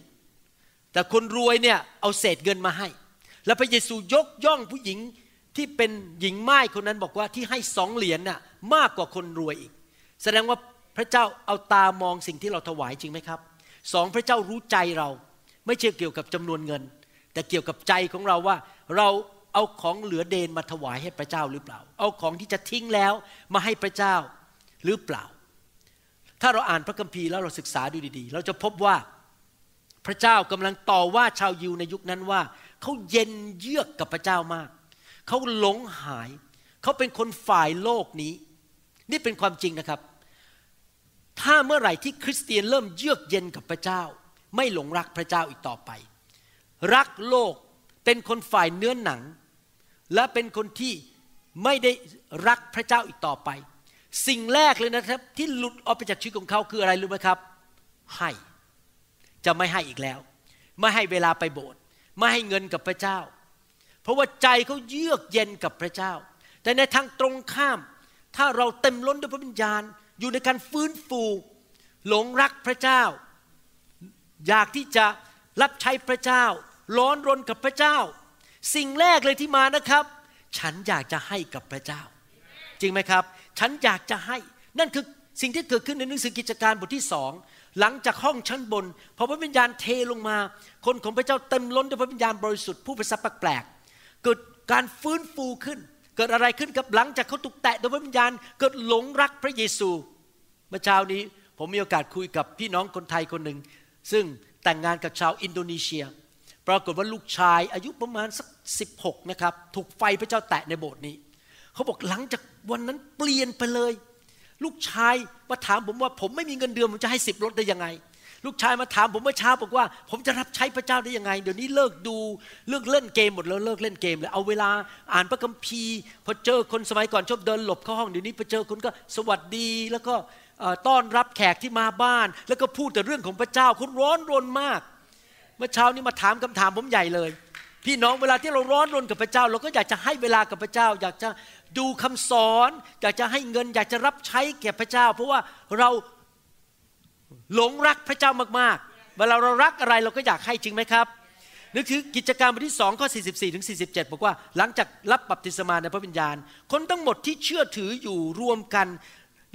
แต่คนรวยเนี่ยเอาเศษเงินมาให้แล้วพระเยซูยกย่องผู้หญิงที่เป็นหญิงม่ายคนนั้นบอกว่าที่ให้2 เหรียญน่ะมากกว่าคนรวยอีกแสดงว่าพระเจ้าเอาตามองสิ่งที่เราถวายจริงไหมครับ2พระเจ้ารู้ใจเราไม่ใช่เกี่ยวกับจำนวนเงินแต่เกี่ยวกับใจของเราว่าเราเอาของเหลือเดนมาถวายให้พระเจ้าหรือเปล่าเอาของที่จะทิ้งแล้วมาให้พระเจ้าหรือเปล่าถ้าเราอ่านพระคัมภีร์แล้วเราศึกษาดูดีๆเราจะพบว่าพระเจ้ากำลังต่อว่าชาวยิวในยุคนั้นว่าเขาเย็นเยือกกับพระเจ้ามากเขาหลงหายเขาเป็นคนฝ่ายโลกนี้นี่เป็นความจริงนะครับถ้าเมื่อไหร่ที่คริสเตียนเริ่มเยือกเย็นกับพระเจ้าไม่หลงรักพระเจ้าอีกต่อไปรักโลกเป็นคนฝ่ายเนื้อหนังและเป็นคนที่ไม่ได้รักพระเจ้าอีกต่อไปสิ่งแรกเลยนะครับที่หลุดออกไปจากชีวิตของเขาคืออะไรรู้ไหมครับให้จะไม่ให้อีกแล้วไม่ให้เวลาไปโบสถ์ไม่ให้เงินกับพระเจ้าเพราะว่าใจเขาเยือกเย็นกับพระเจ้าแต่ในทางตรงข้ามถ้าเราเต็มล้นด้วยพระวิญญาณอยู่ในการฟื้นฟูหลงรักพระเจ้าอยากที่จะรับใช้พระเจ้าร้อนรนกับพระเจ้าสิ่งแรกเลยที่มานะครับฉันอยากจะให้กับพระเจ้าจริงไหมครับฉันอยากจะให้นั่นคือสิ่งที่เกิดขึ้นในหนังสือกิจการบทที่2หลังจากห้องชั้นบนพอพระวิญญาณเทลงมาคนของพระเจ้าเต็มล้นด้วยพระวิญญาณบริสุทธิ์ผู้ประสาทแปลกๆเกิดการฟื้นฟูขึ้นเกิดอะไรขึ้นกับหลังจากเขาถูกแตะโดยพระวิญญาณเกิดหลงรักพระเยซูเมื่อเช้านี้ผมมีโอกาสคุยกับพี่น้องคนไทยคนหนึ่งซึ่งแต่งงานกับชาวอินโดนีเซียปรากฏว่าลูกชายอายุประมาณสัก16นะครับถูกไฟพระเจ้าแตะในโบสถ์นี้เขาบอกหลังจากวันนั้นเปลี่ยนไปเลยลูกชายมาถามผมว่าผมไม่มีเงินเดือนผมจะให้10 ลดได้ยังไงลูกชายมาถามผมเมื่อเช้าบอกว่าผมจะรับใช้พระเจ้าได้ยังไงเดี๋ยวนี้เลิกดูเลิกเล่นเกมหมดแล้วเลิกเล่นเกมเลยเอาเวลาอ่านพระคัมภีร์พอเจอคนสมัยก่อนชอบเดินหลบเข้าห้องเดี๋ยวนี้พอเจอคนก็สวัสดีแล้วก็ต้อนรับแขกที่มาบ้านแล้วก็พูดแต่เรื่องของพระเจ้าเขาร้อนรนมาก เมื่อเช้านี้มาถามคำถามผมใหญ่เลยพี่น้องเวลาที่เราร้อนรนกับพระเจ้าเราก็อยากจะให้เวลากับพระเจ้าอยากจะดูคำสอนอยากจะให้เงินอยากจะรับใช้แก่พระเจ้าเพราะว่าเราหลงรักพระเจ้ามากๆเวลาเรารักอะไรเราก็อยากให้จริงไหมครับนั่นคือกิจการบทที่2ข้อ44ถึง47บอกว่าหลังจากรับบัพติศมาในพระวิญญาณคนทั้งหมดที่เชื่อถืออยู่รวมกัน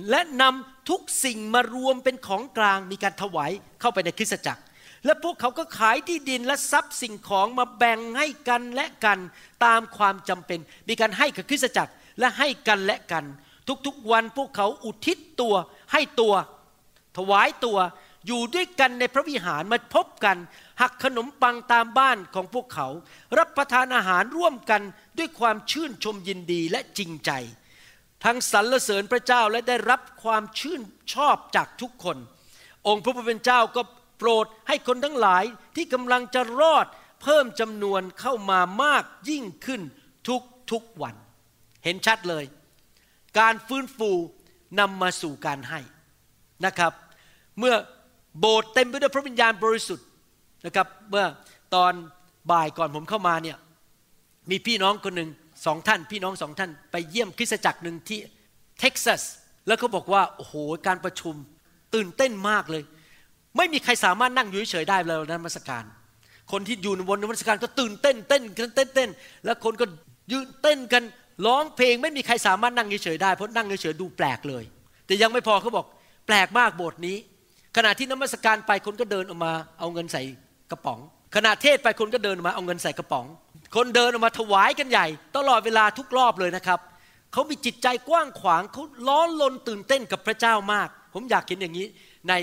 และนำทุกสิ่งมารวมเป็นของกลางมีการถวายเข้าไปในคริสตจักรและพวกเขาก็ขายที่ดินและทรัพย์สิ่งของมาแบ่งให้กันและกันตามความจำเป็นมีการให้กับคริสตจักรและให้กันและกันทุกๆวันพวกเขาอุทิศตัวให้ตัวถวายตัวอยู่ด้วยกันในพระวิหารมาพบกันหักขนมปังตามบ้านของพวกเขารับประทานอาหารร่วมกันด้วยความชื่นชมยินดีและจริงใจทั้งสรรเสริญพระเจ้าและได้รับความชื่นชอบจากทุกคนองค์พระผู้เป็นเจ้าก็โปรดให้คนทั้งหลายที่กำลังจะรอดเพิ่มจำนวนเข้ามามากยิ่งขึ้นทุกวันเห็นชัดเลยการฟื้นฟูนำมาสู่การให้นะครับเมื่อโบสถ์เต็มไปด้วยพระวิญญาณบริสุทธิ์นะครับเมื่อตอนบ่ายก่อนผมเข้ามาเนี่ยมีพี่น้องคนหนึ่งพี่น้องสองท่านไปเยี่ยมคริสตจักรหนึ่งที่เท็กซัสแล้วเขาบอกว่าโอ้โหการประชุมตื่นเต้นมากเลยไม่มีใครสามารถนั่งอยู่เฉยๆได้เลยนมัสการคนที่อยู่บนนมัสการก็ตื่นเต้นเต้นแล้วคนก็ยืนเต้นกันร้องเพลงไม่มีใครสามารถนั่งเฉยๆได้เพราะนั่งเฉยๆดูแปลกเลยแต่ยังไม่พอเขาบอกแปลกมากโบสถ์นี้ขณะที่นมัสการไปคนก็เดินออกมาเอาเงินใส่กระป๋องขณะเทศไปคนก็เดินออกมาเอาเงินใส่กระป๋องคนเดินออกมาถวายกันใหญ่ตลอดเวลาทุกรอบเลยนะครับเขามีจิตใจกว้างขวางเขาล้อลนตื่นเต้นกับพระเจ้ามากผมอยากเห็นอย่างนี้ใน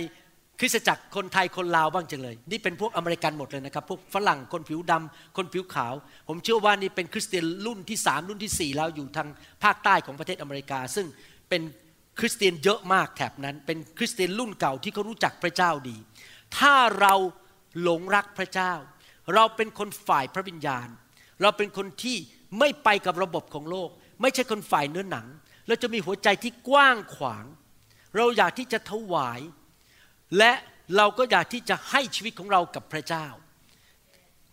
คริสตจักรคนไทยคนลาวบ้างจังเลยนี่เป็นพวกอเมริกันหมดเลยนะครับพวกฝรั่งคนผิวดำคนผิวขาวผมเชื่อว่านี่เป็นคริสเตียนรุ่นที่3รุ่นที่4แล้วอยู่ทางภาคใต้ของประเทศอเมริกาซึ่งเป็นคริสเตียนเยอะมากแถบนั้นเป็นคริสเตียนรุ่นเก่าที่เขารู้จักพระเจ้าดีถ้าเราหลงรักพระเจ้าเราเป็นคนฝ่ายพระวิญญาณเราเป็นคนที่ไม่ไปกับระบบของโลกไม่ใช่คนฝ่ายเนื้อหนังเราจะมีหัวใจที่กว้างขวางเราอยากที่จะถวายและเราก็อยากที่จะให้ชีวิตของเรากับพระเจ้า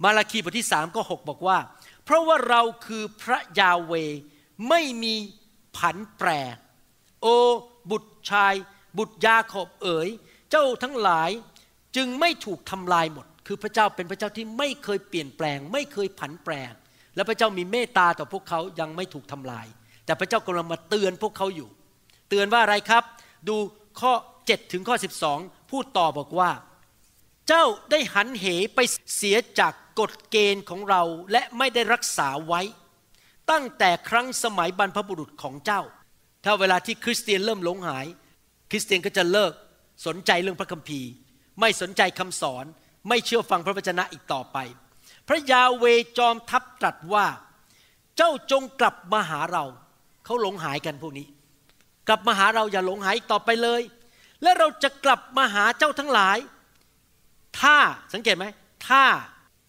มาราคีบทที่3ข้อ6บอกว่าเพราะว่าเราคือพระยาห์เวห์ไม่มีผันแปรโอบุตรชายบุตรยาโคบเอ๋ยเจ้าทั้งหลายจึงไม่ถูกทำลายหมดคือพระเจ้าเป็นพระเจ้าที่ไม่เคยเปลี่ยนแปลงไม่เคยผันแปรและพระเจ้ามีเมตตาต่อพวกเขายังไม่ถูกทำลายแต่พระเจ้ากำลังมาเตือนพวกเขาอยู่เตือนว่าอะไรครับดูข้อ7ถึงข้อ12พูดต่อบอกว่าเจ้าได้หันเหไปเสียจากกฎเกณฑ์ของเราและไม่ได้รักษาไว้ตั้งแต่ครั้งสมัยบรรพบุรุษของเจ้าถ้าเวลาที่คริสเตียนเริ่มหลงหายคริสเตียนก็จะเลิกสนใจเรื่องพระคัมภีร์ไม่สนใจคำสอนไม่เชื่อฟังพระวจนะอีกต่อไปพระยาห์เวห์จอมทัพตรัสว่าเจ้าจงกลับมาหาเราเขาหลงหายกันพวกนี้กลับมาหาเราอย่าหลงหายอีกต่อไปเลยและเราจะกลับมาหาเจ้าทั้งหลายถ้าสังเกตไหมถ้า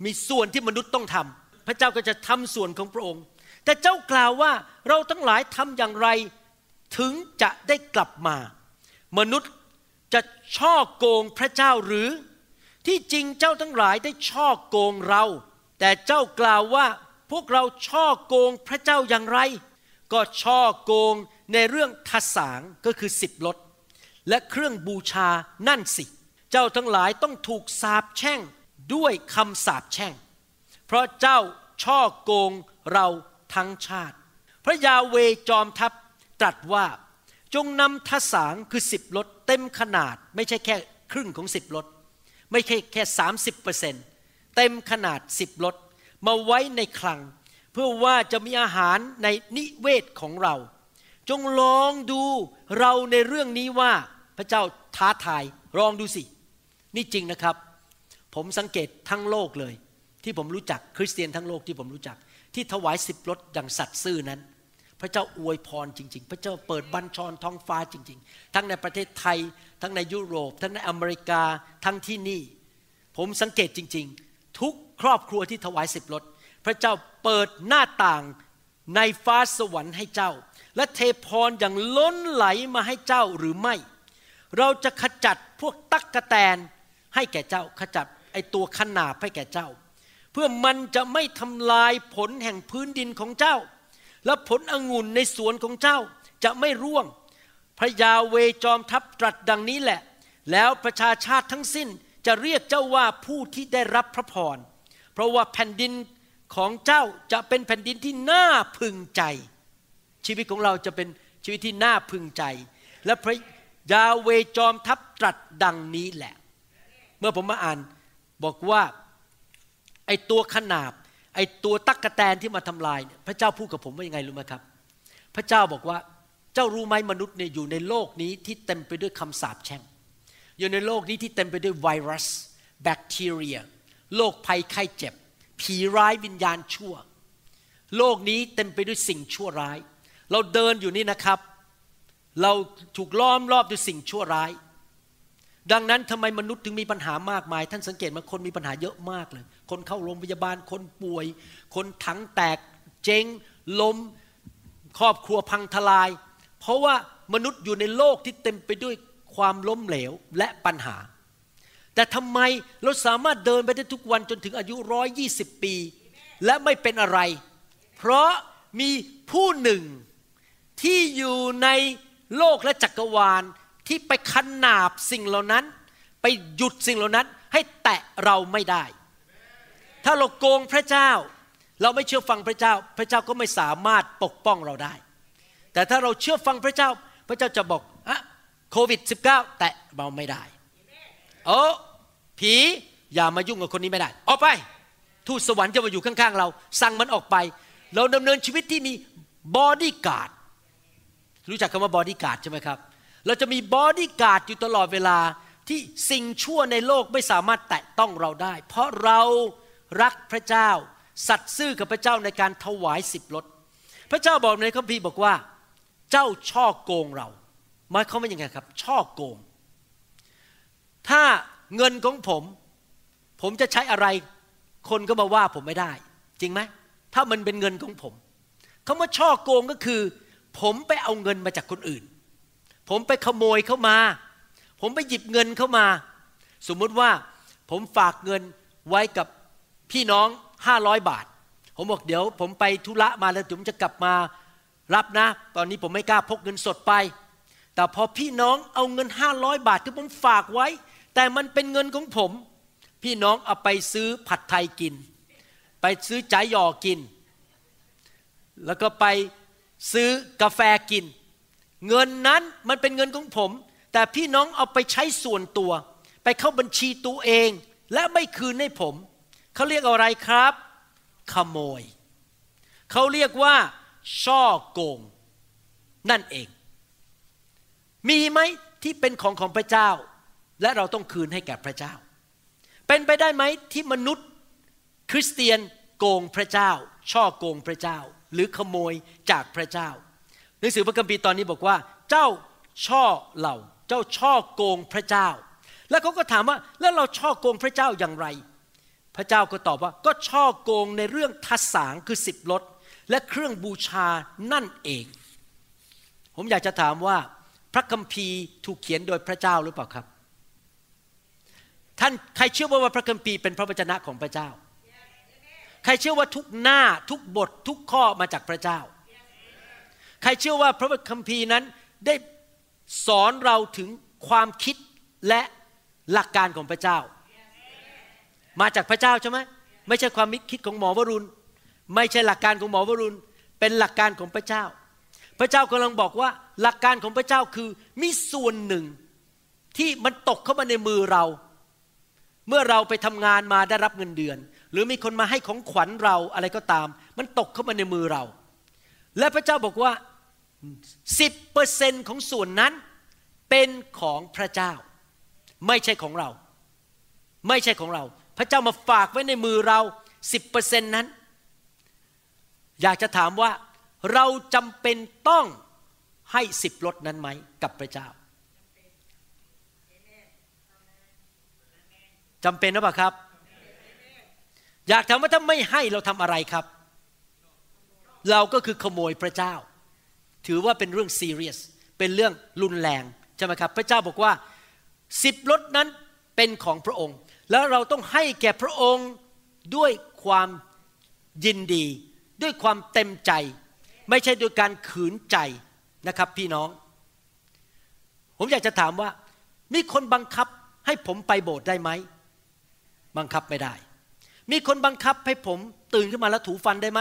มีส่วนที่มนุษย์ต้องทำพระเจ้าก็จะทำส่วนของพระองค์แต่เจ้ากล่าวว่าเราทั้งหลายทำอย่างไรถึงจะได้กลับมามนุษย์จะช่อโกงพระเจ้าหรือที่จริงเจ้าทั้งหลายได้ช่อโกงเราแต่เจ้ากล่าวว่าพวกเราช่อโกงพระเจ้าอย่างไรก็ช่อโกงในเรื่องทสางก็คือ10รถและเครื่องบูชานั่นสิเจ้าทั้งหลายต้องถูกสาปแช่งด้วยคำสาปแช่งเพราะเจ้าช่อโกงเราทั้งชาติพระยาห์เวห์จอมทัพตรัสว่าจงนำทสางคือ10รถเต็มขนาดไม่ใช่แค่ครึ่งของ10รถไม่ใช่แค่ 30% เต็มขนาด10รถมาไว้ในคลังเพื่อว่าจะมีอาหารในนิเวศของเราจงลองดูเราในเรื่องนี้ว่าพระเจ้าท้าทายลองดูสินี่จริงนะครับผมสังเกตทั้งโลกเลยที่ผมรู้จักคริสเตียนทั้งโลกที่ผมรู้จักที่ถวาย10รถอย่างสัตย์ซื่อนั้นพระเจ้าอวยพรจริงๆพระเจ้าเปิดบัญชรท้องฟ้าจริงๆทั้งในประเทศไทยทั้งในยุโรปทั้งในอเมริกาทั้งที่นี่ผมสังเกตจริงๆทุกครอบครัวที่ถวาย10รถพระเจ้าเปิดหน้าต่างในฟ้าสวรรค์ให้เจ้าและเทพรอย่างล้นไหลมาให้เจ้าหรือไม่เราจะขจัดพวกตั๊กแตนให้แก่เจ้าขจัดไอ ไอตัวขนาบให้แก่เจ้าเพื่อมันจะไม่ทำลายผลแห่งพื้นดินของเจ้าและผลองุ่นในสวนของเจ้าจะไม่ร่วงพระยาเวจอมทัพตรัสดังนี้แหละแล้วประชาชาติทั้งสิ้นจะเรียกเจ้าว่าผู้ที่ได้รับพระพรเพราะว่าแผ่นดินของเจ้าจะเป็นแผ่นดินที่น่าพึงใจชีวิตของเราจะเป็นชีวิตที่น่าพึงใจและพระยาเวจอมทัพตรัสดังนี้แหละเมื่อผมมาอ่านบอกว่าไอตัวขนาบไอตัวตั๊กแตนที่มาทำลายเนี่ยพระเจ้าพูดกับผมว่ายังไงรู้ไหมครับพระเจ้าบอกว่าเจ้ารู้ไหมมนุษย์เนี่ยอยู่ในโลกนี้ที่เต็มไปด้วยคำสาปแช่งอยู่ในโลกนี้ที่เต็มไปด้วยไวรัสแบคทีเรียโรคภัยไข้เจ็บผีร้ายวิญญาณชั่วโลกนี้เต็มไปด้วยสิ่งชั่วร้ายเราเดินอยู่นี่นะครับเราถูกล้อมรอบด้วยสิ่งชั่วร้ายดังนั้นทำไมมนุษย์ถึงมีปัญหามากมายท่านสังเกตไหมคนมีปัญหาเยอะมากเลยคนเข้าโรงพยาบาลคนป่วยคนถังแตกเจ๊งล้มครอบครัวพังทลายเพราะว่ามนุษย์อยู่ในโลกที่เต็มไปด้วยความล้มเหลวและปัญหาแต่ทำไมเราสามารถเดินไปได้ทุกวันจนถึงอายุ120ปีและไม่เป็นอะไรเพราะมีผู้หนึ่งที่อยู่ในโลกและจักรวาลที่ไปขนาบสิ่งเหล่านั้นไปหยุดสิ่งเหล่านั้นให้แตะเราไม่ได้ถ้าเราโกงพระเจ้าเราไม่เชื่อฟังพระเจ้าพระเจ้าก็ไม่สามารถปกป้องเราได้แต่ถ้าเราเชื่อฟังพระเจ้าพระเจ้าจะบอกอะโควิด-19 แตะเราไม่ได้โอ้ผีอย่ามายุ่งกับคนนี้ไม่ได้ออกไปทูตสวรรค์จะมาอยู่ข้างๆเราสั่งมันออกไปเราดำเนินชีวิตที่มีบอดี้การ์ดรู้จักคำว่าบอดี้การ์ดใช่ไหมครับเราจะมีบอดี้การ์ดอยู่ตลอดเวลาที่สิ่งชั่วในโลกไม่สามารถแตะต้องเราได้เพราะเรารักพระเจ้าสัตย์ซื่อกับพระเจ้าในการถวาย10 ลดพระเจ้าบอกในคัมภีร์บอกว่าเจ้าช่อโกงเราหมายความว่ายังไงครับช่อโกงถ้าเงินของผมจะใช้อะไรคนก็มาว่าผมไม่ได้จริงไหมถ้ามันเป็นเงินของผมคำว่าช่อโกงก็คือผมไปเอาเงินมาจากคนอื่นผมไปขโมยเข้ามาผมไปหยิบเงินเข้ามาสมมติว่าผมฝากเงินไว้กับพี่น้อง500 บาทผมบอกเดี๋ยวผมไปธุระมาแล้วผมจะกลับมารับนะตอนนี้ผมไม่กล้าพกเงินสดไปแต่พอพี่น้องเอาเงิน500 บาทที่ผมฝากไว้แต่มันเป็นเงินของผมพี่น้องเอาไปซื้อผัดไทยกินไปซื้อจ๋าหยอกินแล้วก็ไปซื้อกาแฟกินเงินนั้นมันเป็นเงินของผมแต่พี่น้องเอาไปใช้ส่วนตัวไปเข้าบัญชีตัวเองและไม่คืนให้ผมเขาเรียกอะไรครับขโมยเขาเรียกว่าช่อโกงนั่นเองมีไหมที่เป็นของพระเจ้าและเราต้องคืนให้แก่พระเจ้าเป็นไปได้ไหมที่มนุษย์คริสเตียนโกงพระเจ้าช่อโกงพระเจ้าหรือขโมยจากพระเจ้าหนังสือพระคัมภีร์ตอนนี้บอกว่าเจ้าช่อเราเจ้าช่อโกงพระเจ้าแล้วเขาก็ถามว่าแล้วเราช่อโกงพระเจ้าอย่างไรพระเจ้าก็ตอบว่าก็ช่อโกงในเรื่องทสางคือ10 ลดและเครื่องบูชานั่นเองผมอยากจะถามว่าพระคัมภีร์ถูกเขียนโดยพระเจ้าหรือเปล่าครับท่านใครเชื่อว่าพระคัมภีร์เป็นพระวจนะของพระเจ้าใครเชื่อว่าทุกหน้าทุกบททุกข้อมาจากพระเจ้าใครเชื่อว่าพระคัมภีร์นั้นได้สอนเราถึงความคิดและหลักการของพระเจ้ามาจากพระเจ้าใช่ไหมไม่ใช่ความคิดของหมอวรุณไม่ใช่หลักการของหมอวรุณเป็นหลักการของพระเจ้าพระเจ้ากำลังบอกว่าหลักการของพระเจ้าคือมีส่วนหนึ่งที่มันตกเข้ามาในมือเราเมื่อเราไปทำงานมาได้รับเงินเดือนหรือมีคนมาให้ของขวัญเราอะไรก็ตามมันตกเข้ามาในมือเราและพระเจ้าบอกว่า 10% ของส่วนนั้นเป็นของพระเจ้าไม่ใช่ของเราไม่ใช่ของเราพระเจ้ามาฝากไว้ในมือเรา 10% นั้นอยากจะถามว่าเราจำเป็นต้องให้10 ลดนั้นไหมกับพระเจ้าจำเป็นหรือเปล่าครับอยากถามว่าถ้าไม่ให้เราทำอะไรครับเราก็คือขโมยพระเจ้าถือว่าเป็นเรื่องซีเรียสเป็นเรื่องรุนแรงใช่ไหมครับพระเจ้าบอกว่า10 ลดนั้น เป็นของพระองค์แล้วเราต้องให้แก่พระองค์ด้วยความยินดีด้วยความเต็มใจไม่ใช่ด้วยการขืนใจนะครับพี่น้องผมอยากจะถามว่ามีคนบังคับให้ผมไปโบสถ์ได้ไหมบังคับไม่ได้มีคนบังคับให้ผมตื่นขึ้นมาแล้วถูฟันได้ไหม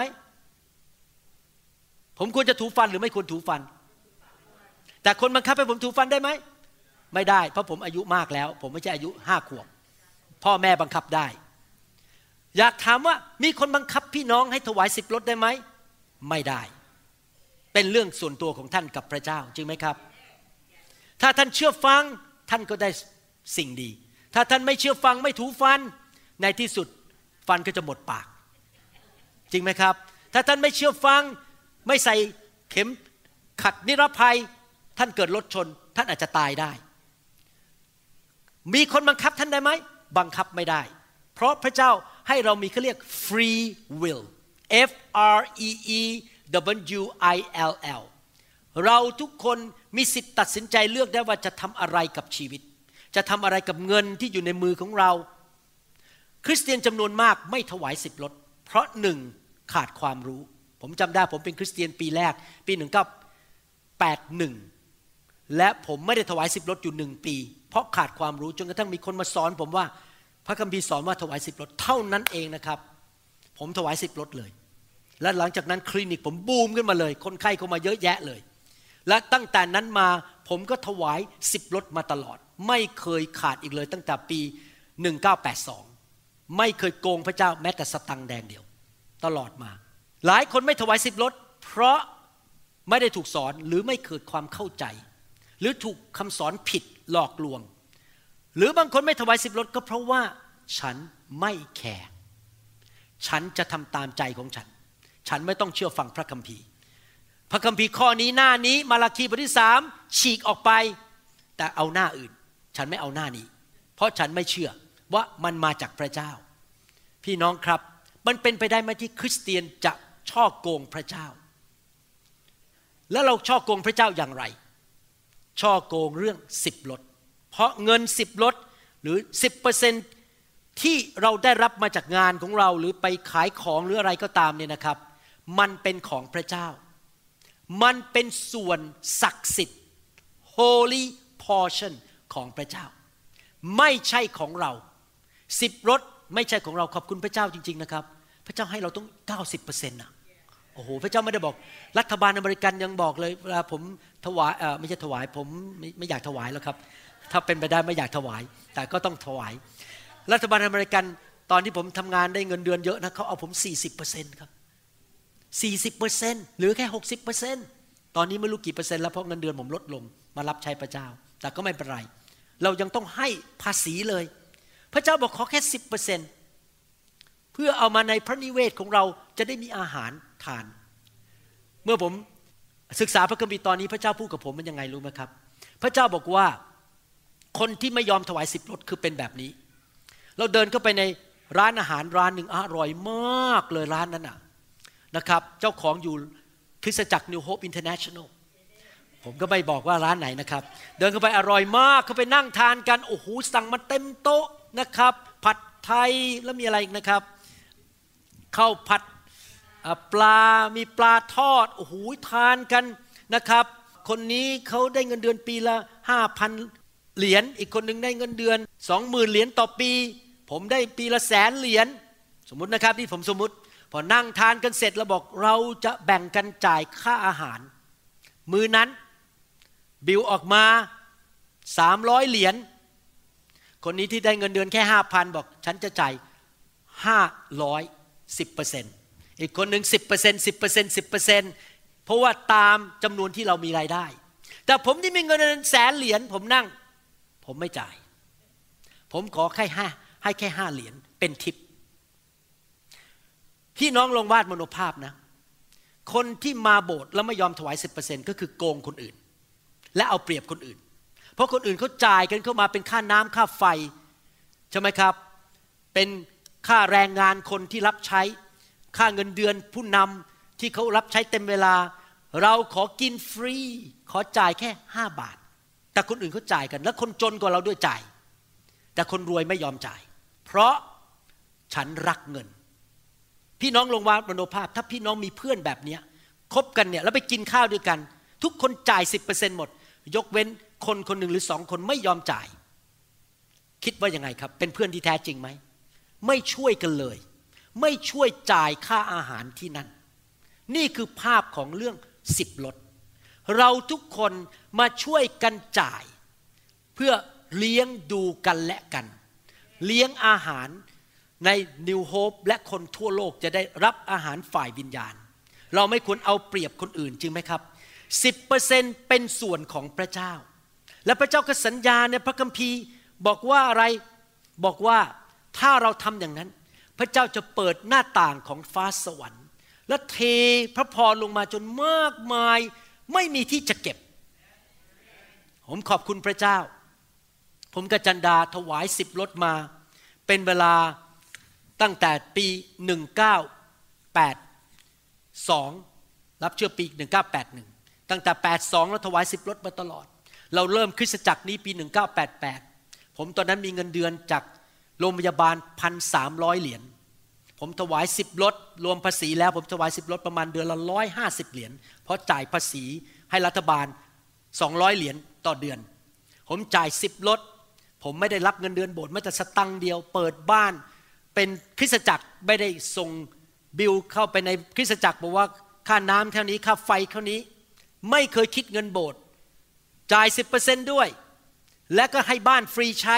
ผมควรจะถูฟันหรือไม่ควรถูฟันแต่คนบังคับให้ผมถูฟันได้ไหมไม่ได้เพราะผมอายุมากแล้วผมไม่ใช่อายุ5 ขวบพ่อแม่บังคับได้อยากถามว่ามีคนบังคับพี่น้องให้ถวาย10 รถได้ไหมไม่ได้เป็นเรื่องส่วนตัวของท่านกับพระเจ้าจริงไหมครับถ้าท่านเชื่อฟังท่านก็ได้สิ่งดีถ้าท่านไม่เชื่อฟังไม่ถูฟันในที่สุดฟันก็จะหมดปากจริงไหมครับถ้าท่านไม่เชื่อฟังไม่ใส่เข็มขัดนิรภัยท่านเกิดรถชนท่านอาจจะตายได้มีคนบังคับท่านได้ไหมบังคับไม่ได้เพราะพระเจ้าให้เรามีเขาเรียก free will F R E E W I L L เราทุกคนมีสิทธิ์ตัดสินใจเลือกได้ว่าจะทำอะไรกับชีวิตจะทำอะไรกับเงินที่อยู่ในมือของเราคริสเตียนจำนวนมากไม่ถวาย10 รถเพราะ1ขาดความรู้ผมจำได้ผมเป็นคริสเตียนปีแรกปี1981และผมไม่ได้ถวาย10 รถอยู่1 ปีเพราะขาดความรู้จนกระทั่งมีคนมาสอนผมว่าพระคัมภีร์สอนว่าถวาย10 รถเท่านั้นเองนะครับผมถวาย10 รถเลยและหลังจากนั้นคลินิกผมบูมขึ้นมาเลยคนไข้เข้ามาเยอะแยะเลยและตั้งแต่นั้นมาผมก็ถวาย10 รถมาตลอดไม่เคยขาดอีกเลยตั้งแต่ปี1982ไม่เคยโกงพระเจ้าแม้แต่สตังค์แดงเดียวตลอดมาหลายคนไม่ถวาย10 รถเพราะไม่ได้ถูกสอนหรือไม่เกิดความเข้าใจหรือถูกคำสอนผิดหลอกลวงหรือบางคนไม่ถวาย10 รถก็เพราะว่าฉันไม่แคร์ฉันจะทำตามใจของฉันฉันไม่ต้องเชื่อฟังพระคัมภีร์พระคัมภีร์ข้อนี้หน้านี้มาราคีบทที่3ฉีกออกไปแต่เอาหน้าอื่นฉันไม่เอาหน้านี้เพราะฉันไม่เชื่อว่ามันมาจากพระเจ้าพี่น้องครับมันเป็นไปได้ไหมที่คริสเตียนจะช่อโกงพระเจ้าแล้วเราช่อโกงพระเจ้าอย่างไรช่อโกงเรื่อง10 รถเพราะเงิน10 รถหรือ 10% ที่เราได้รับมาจากงานของเราหรือไปขายของหรืออะไรก็ตามเนี่ยนะครับมันเป็นของพระเจ้ามันเป็นส่วนศักดิ์สิทธิ์ Holy Portion ของพระเจ้าไม่ใช่ของเรา10 รถไม่ใช่ของเราขอบคุณพระเจ้าจริงๆนะครับพระเจ้าให้เราต้อง 90% นะโอ้โหพระเจ้าไม่ได้บอกรัฐบาลอเมริกันยังบอกเลยเวลาผมถวายไม่ใช่ถวายผมไม่อยากถวายแล้วครับถ้าเป็นไปได้ไม่อยากถวายแต่ก็ต้องถวายรัฐบาลอเมริกันตอนที่ผมทำงานได้เงินเดือนเยอะนะเขาเอาผม 40% ครับ40% หรือแค่ 60% ตอนนี้ไม่รู้กี่เปอร์เซ็นต์แล้วเพราะเงินเดือนผมลดลงมารับใช้พระเจ้าแต่ก็ไม่เป็นไรเรายังต้องให้ภาษีเลยพระเจ้าบอกขอแค่ 10% เพื่อเอามาในพระนิเวศของเราจะได้มีอาหารทานเมื่อผมศึกษาพระคัมภีร์ตอนนี้พระเจ้าพูดกับผมมันยังไงรู้ไหมครับพระเจ้าบอกว่าคนที่ไม่ยอมถวาย10 รถคือเป็นแบบนี้เราเดินเข้าไปในร้านอาหารร้านหนึ่งอร่อยมากเลยร้านนั้นนะครับเจ้าของอยู่คริสตจักร New Hope International ผมก็ไม่บอกว่าร้านไหนนะครับเดินเข้าไปอร่อยมากเข้าไปนั่งทานกันโอ้โหสั่งมาเต็มโต๊ะนะครับผัดไทยแล้วมีอะไรอีกนะครับข้าวผัดปลามีปลาทอดโอ้โหทานกันนะครับคนนี้เขาได้เงินเดือนปีละ 5,000 เหรียญอีกคนนึงได้เงินเดือน 20,000 เหรียญต่อปีผมได้ปีละ100,000 เหรียญสมมุตินะครับที่ผมสมมุติพอนั่งทานกันเสร็จแล้วบอกเราจะแบ่งกันจ่ายค่าอาหารมื้อนั้นบิลออกมา300 เหรียญคนนี้ที่ได้เงินเดือนแค่ 5,000 บอกฉันจะจ่าย500 10%อีกคนหนึ่ง 10% เพราะว่าตามจำนวนที่เรามีรายได้แต่ผมที่มีเงิน100,000 เหรียญผมนั่งผมไม่จ่ายผมขอแค่5 เหรียญเป็นทิปพี่น้องลองวาดมโนภาพนะคนที่มาโบสถ์แล้วไม่ยอมถวาย 10% ก็คือโกงคนอื่นและเอาเปรียบคนอื่นเพราะคนอื่นเขาจ่ายกันเข้ามาเป็นค่าน้ำค่าไฟใช่ไหมครับเป็นค่าแรงงานคนที่รับใช้ค่าเงินเดือนผู้นำที่เขารับใช้เต็มเวลาเราขอกินฟรีขอจ่ายแค่5 บาทแต่คนอื่นเขาจ่ายกันและคนจนกว่าเราด้วยจ่าย แต่คนรวยไม่ยอมจ่ายเพราะฉันรักเงินพี่น้องลงวาดมโนภาพถ้าพี่น้องมีเพื่อนแบบนี้คบกันเนี่ยแล้วไปกินข้าวด้วยกันทุกคนจ่าย 10% หมดยกเว้นคนคนหนึ่งหรือ2คนไม่ยอมจ่ายคิดว่ายังไงครับเป็นเพื่อนที่แท้จริงไหมไม่ช่วยกันเลยไม่ช่วยจ่ายค่าอาหารที่นั่นนี่คือภาพของเรื่อง10ลดเราทุกคนมาช่วยกันจ่ายเพื่อเลี้ยงดูกันและกันเลี้ยงอาหารใน New Hope และคนทั่วโลกจะได้รับอาหารฝ่ายวิญญาณเราไม่ควรเอาเปรียบคนอื่นจริงไหมครับ 10% เป็นส่วนของพระเจ้าและพระเจ้าก็สัญญาในพระคัมภีร์บอกว่าอะไรบอกว่าถ้าเราทำอย่างนั้นพระเจ้าจะเปิดหน้าต่างของฟ้าสวรรค์และเทพระพรลงมาจนมากมายไม่มีที่จะเก็บผมขอบคุณพระเจ้าผมกับจันดาถวาย10ลดมาเป็นเวลาตั้งแต่ปี1982รับเชื่อปี1981ตั้งแต่82แล้วถวาย10ลดมาตลอดเราเริ่มคริสตจักรนี้ปี1988ผมตอนนั้นมีเงินเดือนจากโรงพยาบาล 1,300 เหรียญผมถวาย10ลดรวมภาษีแล้วผมถวาย10ลดประมาณเดือนละ150เหรียญเพราะจ่ายภาษีให้รัฐบาล200เหรียญต่อเดือนผมจ่าย10ลดผมไม่ได้รับเงินเดือนโบสถ์แม้แต่สตังค์เดียวเปิดบ้านเป็นคริสตจักรไม่ได้ส่งบิลเข้าไปในคริสตจักรบอกว่าค่าน้ำเท่านี้ค่าไฟเท่านี้ไม่เคยคิดเงินโบสถ์จ่าย 10% ด้วยและก็ให้บ้านฟรีใช้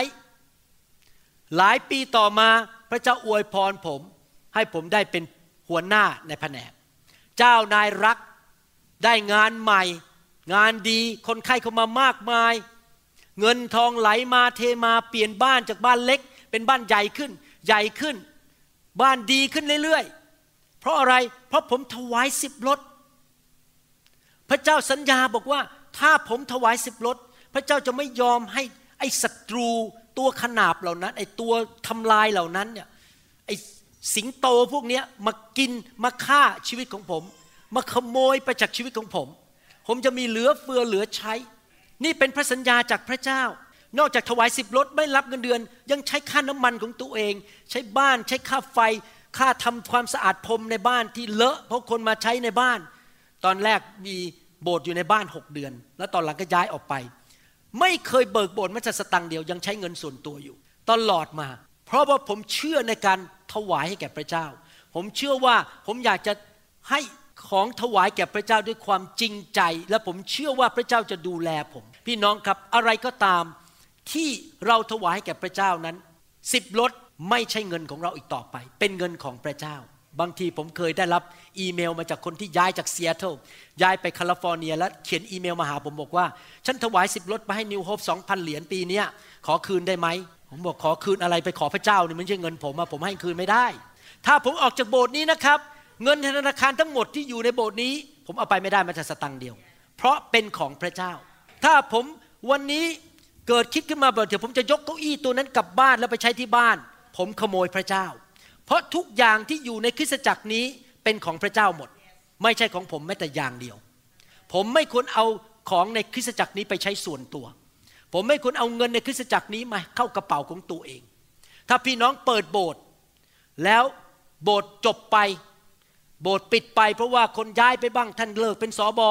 หลายปีต่อมาพระเจ้าอวยพรผมให้ผมได้เป็นหัวหน้าในแผนกเจ้านายรักได้งานใหม่งานดีคนไข้เข้ามามากมายเงินทองไหลมาเทมาเปลี่ยนบ้านจากบ้านเล็กเป็นบ้านใหญ่ขึ้นใหญ่ขึ้นบ้านดีขึ้นเรื่อยๆเพราะอะไรเพราะผมถวาย10ลดพระเจ้าสัญญาบอกว่าถ้าผมถวาย10ลดพระเจ้าจะไม่ยอมให้ไอ้ศัตรูตัวขนาบเหล่านั้นไอ้ตัวทำลายเหล่านั้นเนี่ยไอ้สิงโตพวกนี้มากินมาฆ่าชีวิตของผมมาขโมยไปจากชีวิตของผมผมจะมีเหลือเฟือเหลือใช้นี่เป็นพระสัญญาจากพระเจ้านอกจากถวาย10ลดไม่รับเงินเดือนยังใช้ค่าน้ำมันของตัวเองใช้บ้านใช้ค่าไฟค่าทำความสะอาดพรมในบ้านที่เลอะเพราะคนมาใช้ในบ้านตอนแรกมีโบสถ์อยู่ในบ้าน6เดือนแล้วตอนหลังก็ย้ายออกไปไม่เคยเบิกโบสถ์แม้แต่สตางค์เดียวยังใช้เงินส่วนตัวอยู่ตลอดมาเพราะว่าผมเชื่อในการถวายให้แก่พระเจ้าผมเชื่อว่าผมอยากจะให้ของถวายแก่พระเจ้าด้วยความจริงใจและผมเชื่อว่าพระเจ้าจะดูแลผมพี่น้องครับอะไรก็ตามที่เราถวายให้แก่พระเจ้านั้น10ลดไม่ใช่เงินของเราอีกต่อไปเป็นเงินของพระเจ้าบางทีผมเคยได้รับอีเมลมาจากคนที่ย้ายจากซีแอตเทิลย้ายไปแคลิฟอร์เนียแล้วเขียนอีเมลมาหาผมบอกว่าฉันถวาย10ลดมาให้ New Hope 2,000 เหรียญปีนี้ขอคืนได้ไหมผมบอกขอคืนอะไรไปขอพระเจ้านี่มันใช่เงินผมผมให้คืนไม่ได้ถ้าผมออกจากโบสถ์นี้นะครับเงินธนาคารทั้งหมดที่อยู่ในโบสถ์นี้ผมเอาไปไม่ได้มันจะสตังค์เดียวเพราะเป็นของพระเจ้าถ้าผมวันนี้เกิดคิดขึ้นมาบอกเดี๋ยวผมจะยกเก้าอี้ตัวนั้นกลับบ้านแล้วไปใช้ที่บ้านผมขโมยพระเจ้าเพราะทุกอย่างที่อยู่ในคริสตจักรนี้เป็นของพระเจ้าหมดไม่ใช่ของผมแม้แต่อย่างเดียวผมไม่ควรเอาของในคริสตจักรนี้ไปใช้ส่วนตัวผมไม่ควรเอาเงินในคริสตจักรนี้มาเข้ากระเป๋าของตัวเองถ้าพี่น้องเปิดโบสถ์แล้วโบสถ์จบไปโบสถ์ปิดไปเพราะว่าคนย้ายไปบ้างท่านเลิกเป็นสบ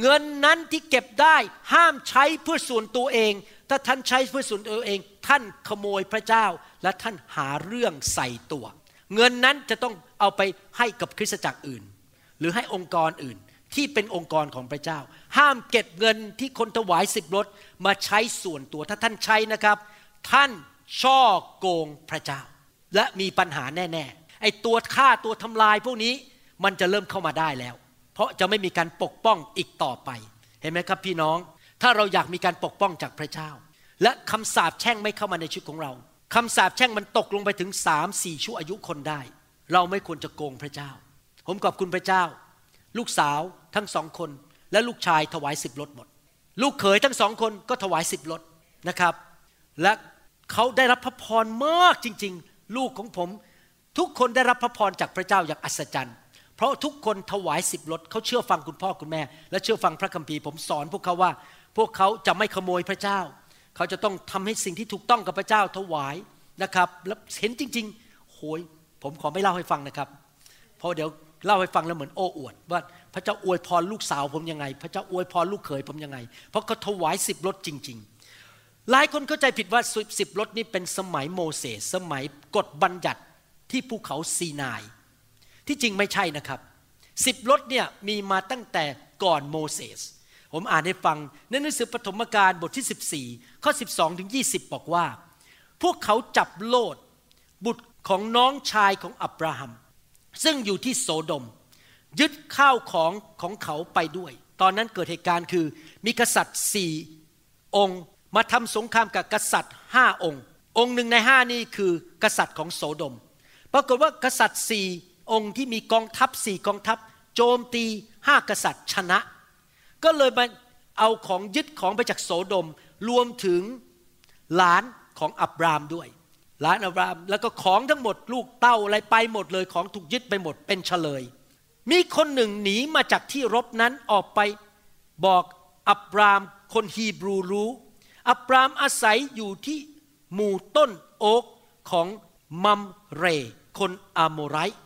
เงินนั้นที่เก็บได้ห้ามใช้เพื่อส่วนตัวเองถ้าท่านใช้เพื่อส่วนตัวเองท่านขโมยพระเจ้าและท่านหาเรื่องใส่ตัวเงินนั้นจะต้องเอาไปให้กับคริสตจักรอื่นหรือให้องค์กรอื่นที่เป็นองค์กรของพระเจ้าห้ามเก็บเงินที่คนถวาย10ลดมาใช้ส่วนตัวถ้าท่านใช้นะครับท่านช่อโกงพระเจ้าและมีปัญหาแน่ๆไอ้ตัวฆ่าตัวทำลายพวกนี้มันจะเริ่มเข้ามาได้แล้วเพราะจะไม่มีการปกป้องอีกต่อไปเห็นไหมครับพี่น้องถ้าเราอยากมีการปกป้องจากพระเจ้าและคำสาปแช่งไม่เข้ามาในชีวิตของเราคำสาปแช่งมันตกลงไปถึง 3-4 ชั่วอายุคนได้เราไม่ควรจะโกงพระเจ้าผมขอบคุณพระเจ้าลูกสาวทั้ง2คนและลูกชายถวาย10ลดหมดลูกเขยทั้ง2คนก็ถวาย10ลดนะครับและเขาได้รับพระพรมากจริงๆลูกของผมทุกคนได้รับพระพรจากพระเจ้าอย่างอัศจรรย์เพราะทุกคนถวาย10ลดเขาเชื่อฟังคุณพ่อคุณแม่และเชื่อฟังพระคัมภีร์ผมสอนพวกเขาว่าพวกเขาจะไม่ขโมยพระเจ้า เขาจะต้องทำให้สิ่งที่ถูกต้องกับพระเจ้าถวายนะครับแล้วเห็นจริงๆโหยผมขอไม่เล่าให้ฟังนะครับเพราะเดี๋ยวเล่าให้ฟังแล้วเหมือนโอ้อวดว่าพระเจ้าอวยพรลูกสาวผมยังไงพระเจ้าอวยพรลูกเขยผมยังไงเพราะเขาถวาย10รถจริงๆหลายคนเข้าใจผิดว่า10รถนี่เป็นสมัยโมเสสสมัยกฎบัญญัติที่ภูเขาซีนายที่จริงไม่ใช่นะครับ10รถเนี่ยมีมาตั้งแต่ก่อนโมเสสผมอ่านให้ฟังในหนังสือปฐมกาลบทที่14ข้อ12ถึง20บอกว่าพวกเขาจับโลดบุตรของน้องชายของอับราฮัมซึ่งอยู่ที่โสโดมยึดข้าวของของเขาไปด้วยตอนนั้นเกิดเหตุการณ์คือมีกษัตริย์4องค์มาทำสงครามกับกษัตริย์5องค์องค์หนึ่งใน5นี่คือกษัตริย์ของโสโดมปรากฏว่ากษัตริย์4องค์ที่มีกองทัพ4กองทัพโจมตี5กษัตริย์ชนะก็เลยมาเอาของยึดของไปจากโสโดมรวมถึงหลานของอับรามด้วยหลานอับรามแล้วก็ของทั้งหมดลูกเต้าอะไรไปหมดเลยของถูกยึดไปหมดเป็นเฉลยมีคนหนึ่งหนีมาจากที่รบนั้นออกไปบอกอับรามคนฮีบรูรู้อับรามอาศัยอยู่ที่หมู่ต้นโอ๊กของมัมเรคนอาโมไรต์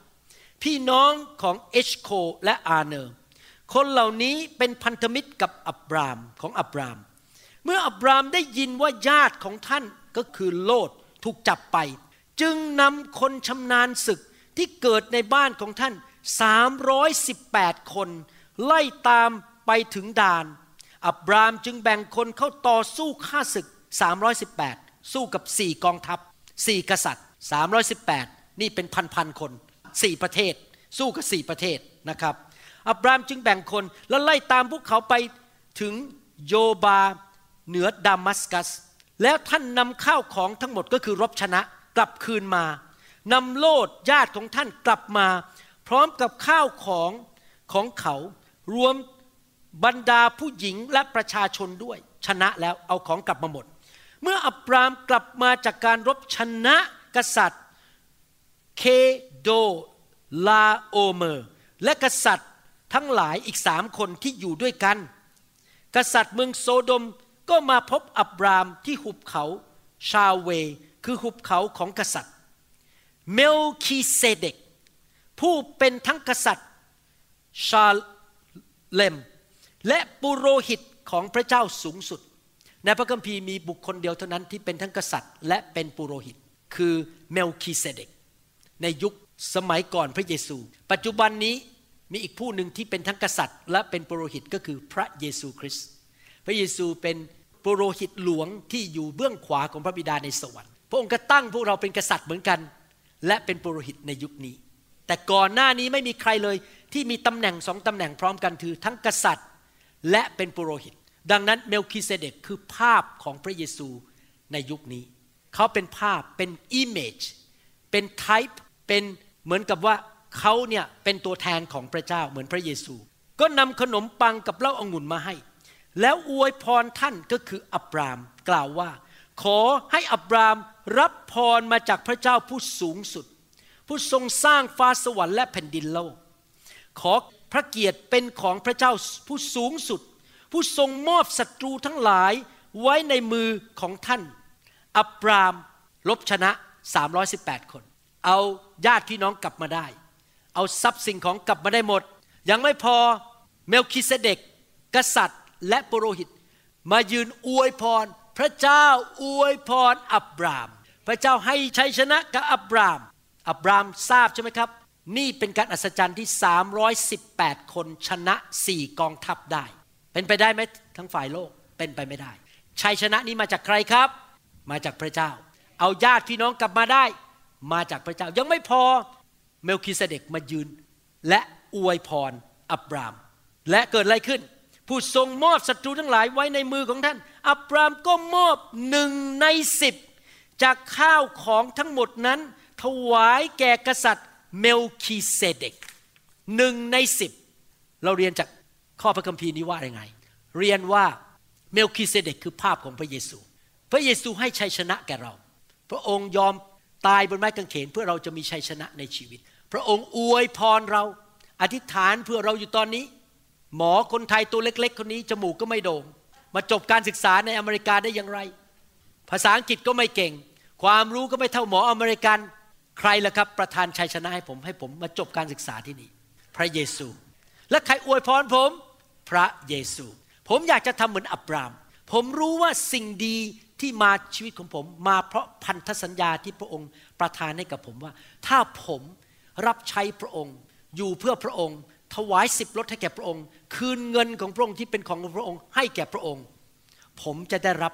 พี่น้องของเอชโคและอาเนอร์คนเหล่านี้เป็นพันธมิตรกับอับรามของอับรามเมื่ออับรามได้ยินว่าญาติของท่านก็คือโลดถูกจับไปจึงนำคนชำนาญศึกที่เกิดในบ้านของท่าน318คนไล่ตามไปถึงดานอับรามจึงแบ่งคนเข้าต่อสู้ฆ่าศึก318สู้กับ4กองทัพ4กษัตริย์318นี่เป็นพันๆคน4ประเทศสู้กับ4ประเทศนะครับอับรามจึงแบ่งคนแล้วไล่ตามพวกเขาไปถึงโยบาเหนือดามัสกัสแล้วท่านนำข้าวของทั้งหมดก็คือรบชนะกลับคืนมานำโลดญาติของท่านกลับมาพร้อมกับข้าวของของเขารวมบรรดาผู้หญิงและประชาชนด้วยชนะแล้วเอาของกลับมาหมดเมื่ออับรามกลับมาจากการรบชนะกษัตริย์เคโดลาโอเมอร์และกษัตริย์ทั้งหลายอีก3คนที่อยู่ด้วยกันกษัตริย์เมืองโซโดมก็มาพบอับรามที่หุบเขาชาเวคือหุบเขาของกษัตริย์เมลคีเซเดกผู้เป็นทั้งกษัตริย์ชาเลมและปุโรหิตของพระเจ้าสูงสุดในพระคัมภีร์มีบุคคลเดียวเท่านั้นที่เป็นทั้งกษัตริย์และเป็นปุโรหิตคือเมลคีเซเดกในยุคสมัยก่อนพระเยซูปัจจุบันนี้มีอีกผู้หนึ่งที่เป็นทั้งกษัตริย์และเป็นปุโรหิตก็คือพระเยซูคริสต์พระเยซูเป็นปุโรหิตหลวงที่อยู่เบื้องขวาของพระบิดาในสวรรค์พระองค์ก็ตั้งพวกเราเป็นกษัตริย์เหมือนกันและเป็นปุโรหิตในยุคนี้แต่ก่อนหน้านี้ไม่มีใครเลยที่มีตำแหน่ง2ตำแหน่งพร้อมกันคือทั้งกษัตริย์และเป็นปุโรหิตดังนั้นเมลคีเซเดกคือภาพของพระเยซูในยุคนี้เขาเป็นภาพเป็น image เป็น type เป็นเหมือนกับว่าเขาเนี่ยเป็นตัวแทนของพระเจ้าเหมือนพระเยซูก็นำขนมปังกับเหล้าองุ่นมาให้แล้วอวยพรท่านก็คืออับรามกล่าวว่าขอให้อับรามรับพรมาจากพระเจ้าผู้สูงสุดผู้ทรงสร้างฟ้าสวรรค์และแผ่นดินโลกขอพระเกียรติเป็นของพระเจ้าผู้สูงสุดผู้ทรงมอบศัตรูทั้งหลายไว้ในมือของท่านอับรามลบชนะ318คนเอาญาติพี่น้องกลับมาได้เอาทรัพย์สิ่งของกลับมาได้หมดยังไม่พอเมลคีเซเดกกษัตริย์และปุโรหิตมายืนอวยพรพระเจ้าอวยพรอับรามพระเจ้าให้ชัยชนะกับอับรามอับรามทราบใช่ไหมครับนี่เป็นการอัศจรรย์ที่318คนชนะ4กองทัพได้เป็นไปได้ไหมทั้งฝ่ายโลกเป็นไปไม่ได้ชัยชนะนี้มาจากใครครับมาจากพระเจ้าเอาญาติพี่น้องกลับมาได้มาจากพระเจ้ายังไม่พอเมลคีเซเดกมายืนและอวยพรอับรามและเกิดอะไรขึ้นผู้ทรงมอบศัตรูทั้งหลายไว้ในมือของท่านอับรามก็มอบ1/10จากข้าวของทั้งหมดนั้นถวายแก่กษัตริย์เมลคีเซเดก1/10เราเรียนจากข้อพระคัมภีร์นี้ว่าอย่างไรเรียนว่าเมลคีเซเดกคือภาพของพระเยซูพระเยซูให้ชัยชนะแก่เราพระองค์ยอมตายบนไม้กางเขนเพื่อเราจะมีชัยชนะในชีวิตพระองค์อวยพรเราอธิษฐานเพื่อเราอยู่ตอนนี้หมอคนไทยตัวเล็กๆคนนี้จมูกก็ไม่โด่งมาจบการศึกษาในอเมริกาได้อย่างไร ภาษาอังกฤษก็ไม่เก่งความรู้ก็ไม่เท่าหมออเมริกันใครล่ะครับประทานชัยชนะให้ผมมาจบการศึกษาที่นี่พระเยซูและใครอวยพรผมพระเยซูผมอยากจะทำเหมือนอับรามผมรู้ว่าสิ่งดีที่มาชีวิตของผมมาเพราะพันธสัญญาที่พระองค์ประทานให้กับผมว่าถ้าผมรับใช้พระองค์อยู่เพื่อพระองค์ถวายสิบลดให้แก่พระองค์คืนเงินของพระองค์ที่เป็นของพระองค์ให้แก่พระองค์ผมจะได้รับ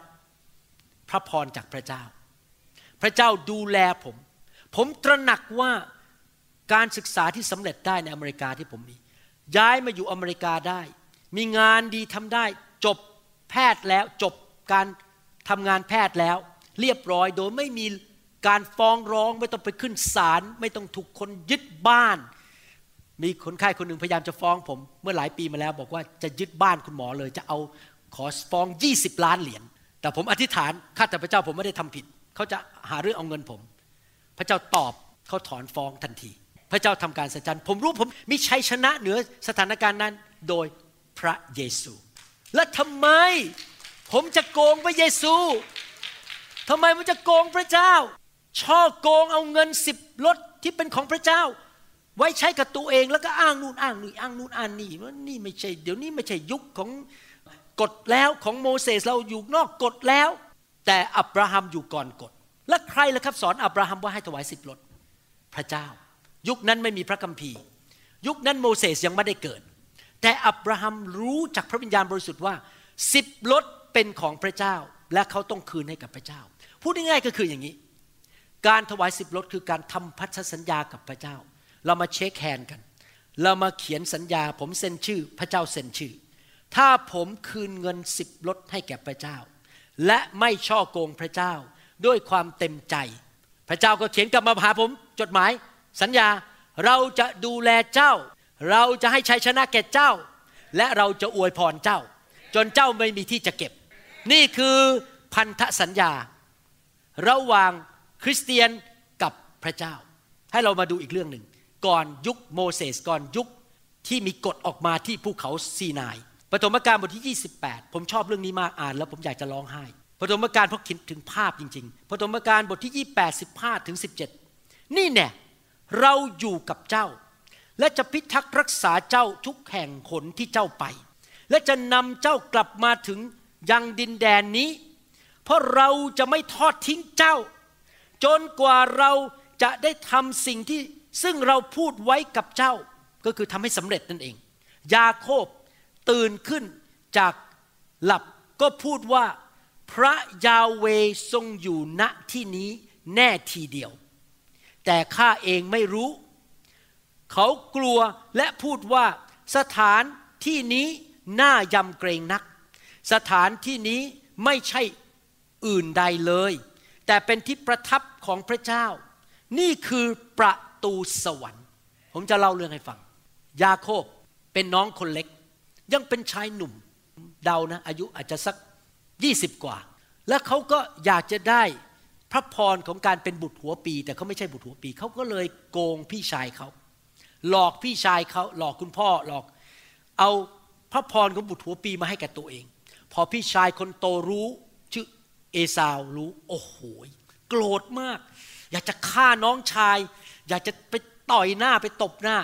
พระพรจากพระเจ้าพระเจ้าดูแลผมตระหนักว่าการศึกษาที่สำเร็จได้ในอเมริกาที่ผมมีย้ายมาอยู่อเมริกาได้มีงานดีทำได้จบแพทย์แล้วจบการทำงานแพทย์แล้วเรียบร้อยโดยไม่มีการฟ้องร้องไม่ต้องไปขึ้นศาลไม่ต้องถูกคนยึดบ้านมีคนไข้คนหนึ่งพยายามจะฟ้องผมเมื่อหลายปีมาแล้วบอกว่าจะยึดบ้านคุณหมอเลยจะเอาขอฟ้อง20 ล้านเหรียญแต่ผมอธิษฐานข้าแต่พระเจ้าผมไม่ได้ทำผิดเขาจะหาเรื่องเอาเงินผมพระเจ้าตอบเขาถอนฟ้องทันทีพระเจ้าทำการสัจจันผมรู้ผมมีชัยชนะเหนือสถานการณ์นั้นโดยพระเยซูและทำไมผมจะโกงพระเยซูทำไมผมจะโกงพระเจ้าช่อโกงเอาเงิน10ลดที่เป็นของพระเจ้าไว้ใช้กับตัวเองแล้วก็อ้างนู่นอ้างนี่อ้างนู่นอ้างนี่ว่านี่ไม่ใช่เดี๋ยวนี้ไม่ใช่ยุคของกฎแล้วของโมเสสเราอยู่นอกกฎแล้วแต่อับราฮัมอยู่ก่อนกฎและใครล่ะครับสอนอับราฮัมว่าให้ถวาย10ลดพระเจ้ายุคนั้นไม่มีพระคัมภีร์ยุคนั้นโมเสสยังไม่ได้เกิดแต่อับราฮัมรู้จากพระวิญญาณบริสุทธิ์ว่า10ลดเป็นของพระเจ้าและเขาต้องคืนให้กับพระเจ้าพูดง่ายๆก็คืออย่างนี้การถวาย10ลดคือการทำพันธสัญญากับพระเจ้าเรามาเช็คแฮนด์กันเรามาเขียนสัญญาผมเซ็นชื่อพระเจ้าเซ็นชื่อถ้าผมคืนเงิน10ลดให้แก่พระเจ้าและไม่ช่อโกงพระเจ้าด้วยความเต็มใจพระเจ้าก็เขียนกลับมาหาผมจดหมายสัญญาเราจะดูแลเจ้าเราจะให้ชัยชนะแก่เจ้าและเราจะอวยพรเจ้าจนเจ้าไม่มีที่จะเก็บนี่คือพันธสัญญาระหว่างคริสเตียนกับพระเจ้าให้เรามาดูอีกเรื่องหนึ่งก่อนยุคโมเสสก่อนยุคที่มีกฎออกมาที่ภูเขาซีนายปฐมกาลบทที่28ผมชอบเรื่องนี้มากอ่านแล้วผมอยากจะร้องไห้ปฐมกาลเพราะคิดถึงภาพจริงๆปฐมกาลบทที่28:15-17นี่แน่เราอยู่กับเจ้าและจะพิทักษ์รักษาเจ้าทุกแห่งหนที่เจ้าไปและจะนำเจ้ากลับมาถึงยังดินแดนนี้เพราะเราจะไม่ทอดทิ้งเจ้าจนกว่าเราจะได้ทำสิ่งที่ซึ่งเราพูดไว้กับเจ้าก็คือทำให้สำเร็จนั่นเองยาโคบตื่นขึ้นจากหลับก็พูดว่าพระยาเวทรงอยู่ณที่นี้แน่ทีเดียวแต่ข้าเองไม่รู้เขากลัวและพูดว่าสถานที่นี้น่ายำเกรงนักสถานที่นี้ไม่ใช่อื่นใดเลยแต่เป็นที่ประทับของพระเจ้านี่คือประตูสวรรค์ผมจะเล่าเรื่องให้ฟังยาโคบเป็นน้องคนเล็กยังเป็นชายหนุ่มเดานะอายุอาจจะสัก20กว่าแล้วเขาก็อยากจะได้พระพรของการเป็นบุตรหัวปีแต่เขาไม่ใช่บุตรหัวปีเขาก็เลยโกงพี่ชายเขาหลอกพี่ชายเขาหลอกคุณพ่อหลอกเอาพระพรของบุตรหัวปีมาให้กับตัวเองพอพี่ชายคนโตรู้ชื่อเอซาวรู้โอ้โหโกรธมากอยากจะฆ่าน้องชายอยากจะไปต่อยหน้าไปตบหน้า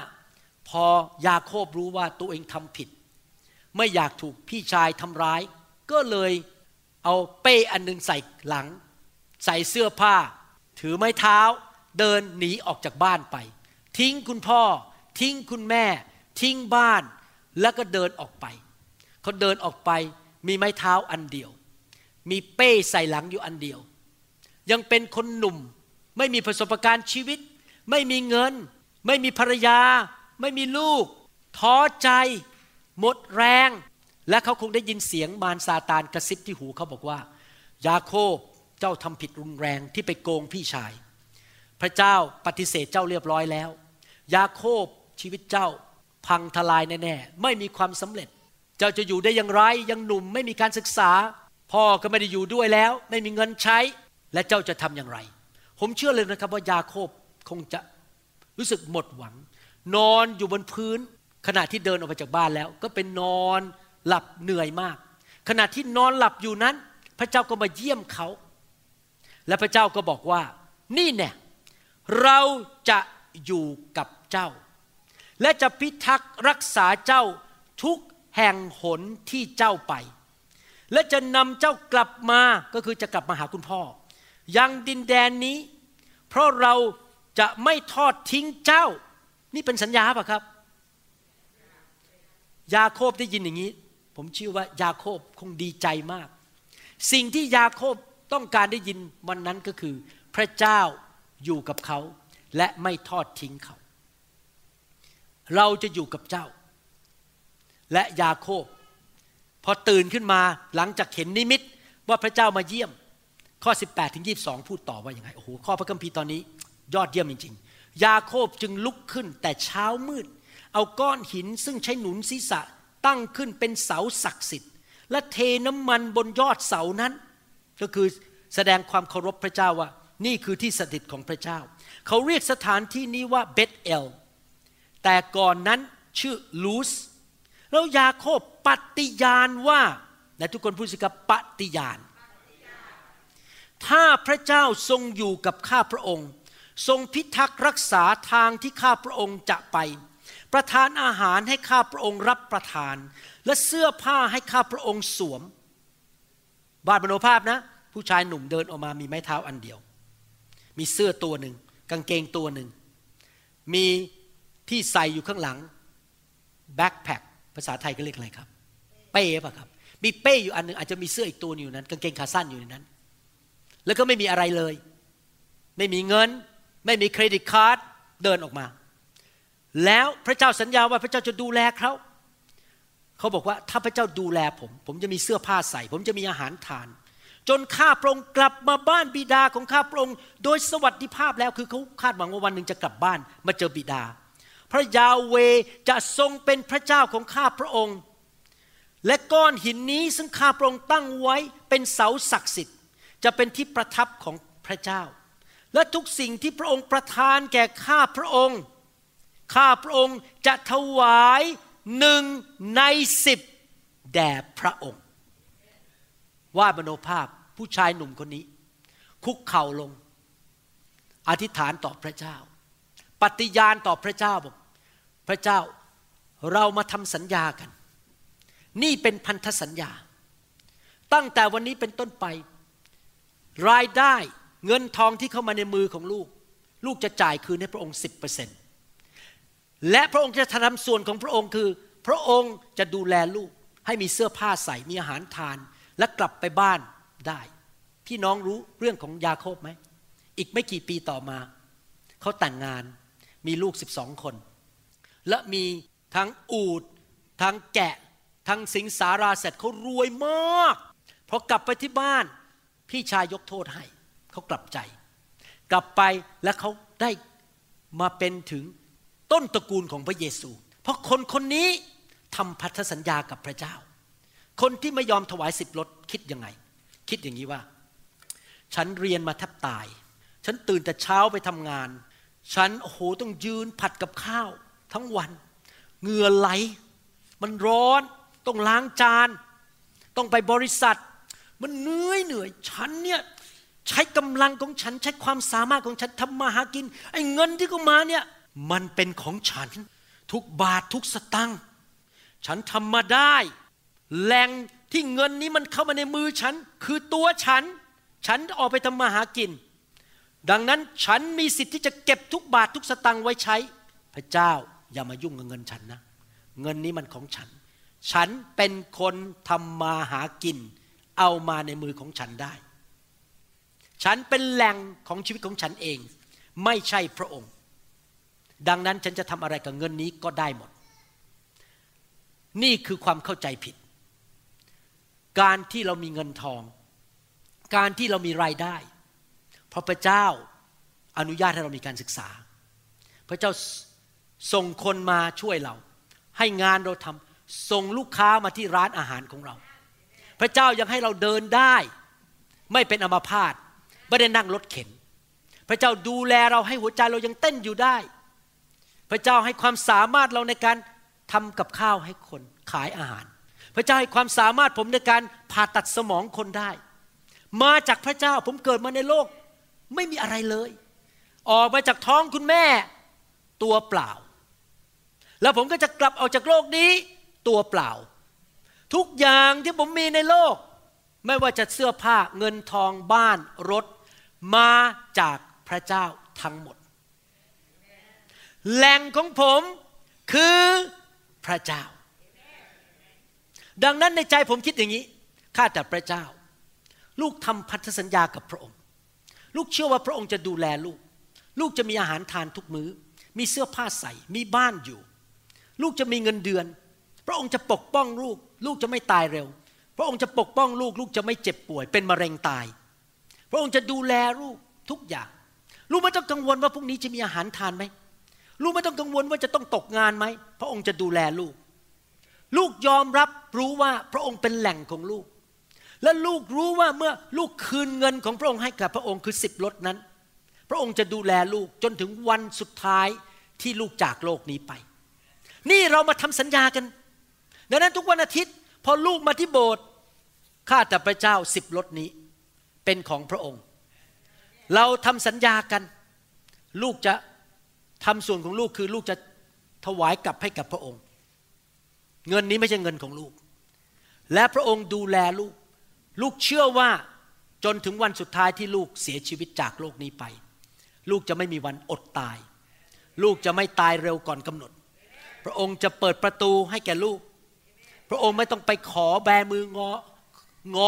พอยาโคบรู้ว่าตัวเองทำผิดไม่อยากถูกพี่ชายทำร้ายก็เลยเอาเป้อันนึงใส่หลังใส่เสื้อผ้าถือไม้เท้าเดินหนีออกจากบ้านไปทิ้งคุณพ่อทิ้งคุณแม่ทิ้งบ้านแล้วก็เดินออกไปเขาเดินออกไปมีไม้เท้าอันเดียวมีเป้ใส่หลังอยู่อันเดียวยังเป็นคนหนุ่มไม่มีประสบการณ์ชีวิตไม่มีเงินไม่มีภรรยาไม่มีลูกท้อใจหมดแรงและเขาคงได้ยินเสียงมารซาตานกระซิบที่หูเขาบอกว่ายาโคบเจ้าทำผิดรุนแรงที่ไปโกงพี่ชายพระเจ้าปฏิเสธเจ้าเรียบร้อยแล้วยาโคบชีวิตเจ้าพังทลายแน่ๆไม่มีความสำเร็จเจ้าจะอยู่ได้อย่างไรยังหนุ่มไม่มีการศึกษาพ่อก็ไม่ได้อยู่ด้วยแล้วไม่มีเงินใช้และเจ้าจะทำอย่างไรผมเชื่อเลยนะครับว่ายาโคบคงจะรู้สึกหมดหวังนอนอยู่บนพื้นขณะที่เดินออกไปจากบ้านแล้วก็เป็นนอนหลับเหนื่อยมากขณะที่นอนหลับอยู่นั้นพระเจ้าก็มาเยี่ยมเขา และพระเจ้าก็บอกว่านี่เนี่ยเราจะอยู่กับเจ้าและจะพิทักษ์รักษาเจ้าทุกแห่งหนที่เจ้าไปและจะนำเจ้ากลับมาก็คือจะกลับมาหาคุณพ่อยังดินแดนนี้เพราะเราจะไม่ทอดทิ้งเจ้านี่เป็นสัญญาป่ะครับยาโคบได้ยินอย่างนี้ผมเชื่อว่ายาโคบคงดีใจมากสิ่งที่ยาโคบต้องการได้ยินวันนั้นก็คือพระเจ้าอยู่กับเขาและไม่ทอดทิ้งเขาเราจะอยู่กับเจ้าและยาโคบพอตื่นขึ้นมาหลังจากเห็นนิมิตว่าพระเจ้ามาเยี่ยมข้อ18ถึง22พูดต่อว่าอย่างไรโอ้โหข้อพระคัมภีร์ตอนนี้ยอดเยี่ยมจริงๆยาโคบจึงลุกขึ้นแต่เช้ามืดเอาก้อนหินซึ่งใช้หนุนศีรษะตั้งขึ้นเป็นเสาศักดิ์สิทธิ์และเทน้ำมันบนยอดเสานั้นก็คือแสดงความเคารพพระเจ้าว่านี่คือที่สถิตของพระเจ้าเขาเรียกสถานที่นี้ว่าเบธเอลแต่ก่อนนั้นชื่อลูสแล้วยาโคบปฏิญาณว่าและทุกคนพูดสิครับปฏิญาณถ้าพระเจ้าทรงอยู่กับข้าพระองค์ทรงพิทักษ์รักษาทางที่ข้าพระองค์จะไปประทานอาหารให้ข้าพระองค์รับประทานและเสื้อผ้าให้ข้าพระองค์สวมวาดมโนภาพนะผู้ชายหนุ่มเดินออกมามีไม้เท้าอันเดียวมีเสื้อตัวหนึ่งกางเกงตัวหนึ่งมีที่ใส่อยู่ข้างหลังแบ็คแพ็คภาษาไทยก็เรียกอะไรครับเป้ป่ะครับมีเป้อยู่อันนึงอาจจะมีเสื้ออีกตัวอยู่นั้นกางเกงขาสั้นอยู่ในนั้นแล้วก็ไม่มีอะไรเลยไม่มีเงินไม่มีเครดิตการ์ดเดินออกมาแล้วพระเจ้าสัญญาว่าพระเจ้าจะดูแลเขาเขาบอกว่าถ้าพระเจ้าดูแลผมจะมีเสื้อผ้าใส่ผมจะมีอาหารทานจนข้าพระองค์กลับมาบ้านบิดาของข้าพระองค์โดยสวัสดิภาพแล้วคือเขาคาดหวังว่าวันหนึ่งจะกลับบ้านมาเจอบิดาพระยาเวจะทรงเป็นพระเจ้าของข้าพระองค์และก้อนหินนี้ซึ่งข้าพระองค์ตั้งไว้เป็นเสาศักดิ์สิทธิ์จะเป็นที่ประทับของพระเจ้าและทุกสิ่งที่พระองค์ประทานแก่ข้าพระองค์จะถวาย1/10แด่พระองค์วาดมโนภาพผู้ชายหนุ่มคนนี้คุกเข่าลงอธิษฐานต่อพระเจ้าปฏิญาณต่อพระเจ้าบอกพระเจ้าเรามาทำสัญญากันนี่เป็นพันธสัญญาตั้งแต่วันนี้เป็นต้นไปรายได้เงินทองที่เข้ามาในมือของลูกจะจ่ายคืนให้พระองค์ 10% และพระองค์จะทำส่วนของพระองค์คือพระองค์จะดูแลลูกให้มีเสื้อผ้าใส่มีอาหารทานและกลับไปบ้านได้พี่น้องรู้เรื่องของยาโคบไหมอีกไม่กี่ปีต่อมาเขาแต่งงานมีลูก12คนและมีทั้งอูฐทั้งแกะทั้งสิงสาราสัตว์เขารวยมากพอกลับไปที่บ้านพี่ชายยกโทษให้เขากลับใจกลับไปและเขาได้มาเป็นถึงต้นตระกูลของพระเยซูเพราะคนนี้ทำพันธสัญญากับพระเจ้าคนที่ไม่ยอมถวาย10 ลดคิดยังไงคิดอย่างนี้ว่าฉันเรียนมาแทบตายฉันตื่นแต่เช้าไปทำงานฉันโอ้โหต้องยืนผัดกับข้าวทั้งวันเหงื่อไหลมันร้อนต้องล้างจานต้องไปบริษัทมันเหนื่อยฉันเนี่ยใช้กำลังของฉันใช้ความสามารถของฉันทำมาหากินไอ้เงินที่เขามาเนี่ยมันเป็นของฉันทุกบาททุกสตังค์ฉันทำมาได้แหล่งที่เงินนี้มันเข้ามาในมือฉันคือตัวฉันออกไปทำมาหากินดังนั้นฉันมีสิทธิ์ที่จะเก็บทุกบาททุกสตังค์ไว้ใช้พระเจ้าอย่ามายุ่งกับเงินฉันนะเงินนี้มันของฉันฉันเป็นคนทำมาหากินเอามาในมือของฉันได้ฉันเป็นแหล่งของชีวิตของฉันเองไม่ใช่พระองค์ดังนั้นฉันจะทำอะไรกับเงินนี้ก็ได้หมดนี่คือความเข้าใจผิดการที่เรามีเงินทองการที่เรามีรายได้เพราะพระเจ้าอนุญาตให้เรามีการศึกษาพระเจ้าส่งคนมาช่วยเราให้งานเราทำส่งลูกค้ามาที่ร้านอาหารของเราพระเจ้ายังให้เราเดินได้ไม่เป็นอัมพาตไม่ได้นั่งรถเข็นพระเจ้าดูแลเราให้หัวใจเรายังเต้นอยู่ได้พระเจ้าให้ความสามารถเราในการทำกับข้าวให้คนขายอาหารพระเจ้าให้ความสามารถผมในการผ่าตัดสมองคนได้ มาจากพระเจ้าผมเกิดมาในโลกไม่มีอะไรเลยออกมาจากท้องคุณแม่ตัวเปล่าแล้วผมก็จะกลับออกจากโลกนี้ตัวเปล่าทุกอย่างที่ผมมีในโลกไม่ว่าจะเสื้อผ้าเงินทองบ้านรถมาจากพระเจ้าทั้งหมดแหล่งของผมคือพระเจ้าดังนั้นในใจผมคิดอย่างนี้ข้าแต่พระเจ้าลูกทำพันธสัญญากับพระองค์ลูกเชื่อว่าพระองค์จะดูแลลูกลูกจะมีอาหารทานทุกมื้อมีเสื้อผ้าใส่มีบ้านอยู่ลูกจะมีเงินเดือนพระองค์จะปกป้องลูกลูกจะไม่ตายเร็วพระองค์จะปกป้องลูกลูกจะไม่เจ็บป่วยเป็นมะเร็งตายพระองค์จะดูแลลูกทุกอย่างลูกไม่ต้องกังวลว่าพรุ่งนี้จะมีอาหารทานไหมลูกไม่ต้องกังวลว่าจะต้องตกงานไหมพระองค์จะดูแลลูกลูกยอมรับรู้ว่าพระองค์เป็นแหล่งของลูกและลูกรู้ว่าเมื่อลูกคืนเงินของพระองค์ให้กับพระองค์คือ10ลดนั้นพระองค์จะดูแลลูกจนถึงวันสุดท้ายที่ลูกจากโลกนี้ไปนี่เรามาทำสัญญากันดังนั้นทุกวันอาทิตย์พอลูกมาที่โบสถ์ข้าแต่พระเจ้า10ลดนี้เป็นของพระองค์เราทำสัญญากันลูกจะทำส่วนของลูกคือลูกจะถวายกลับให้กับพระองค์เงินนี้ไม่ใช่เงินของลูกและพระองค์ดูแลลูกลูกเชื่อว่าจนถึงวันสุดท้ายที่ลูกเสียชีวิตจากโลกนี้ไปลูกจะไม่มีวันอดตายลูกจะไม่ตายเร็วก่อนกำหนดพระองค์จะเปิดประตูให้แก่ลูกพระองค์ไม่ต้องไปขอแบมือง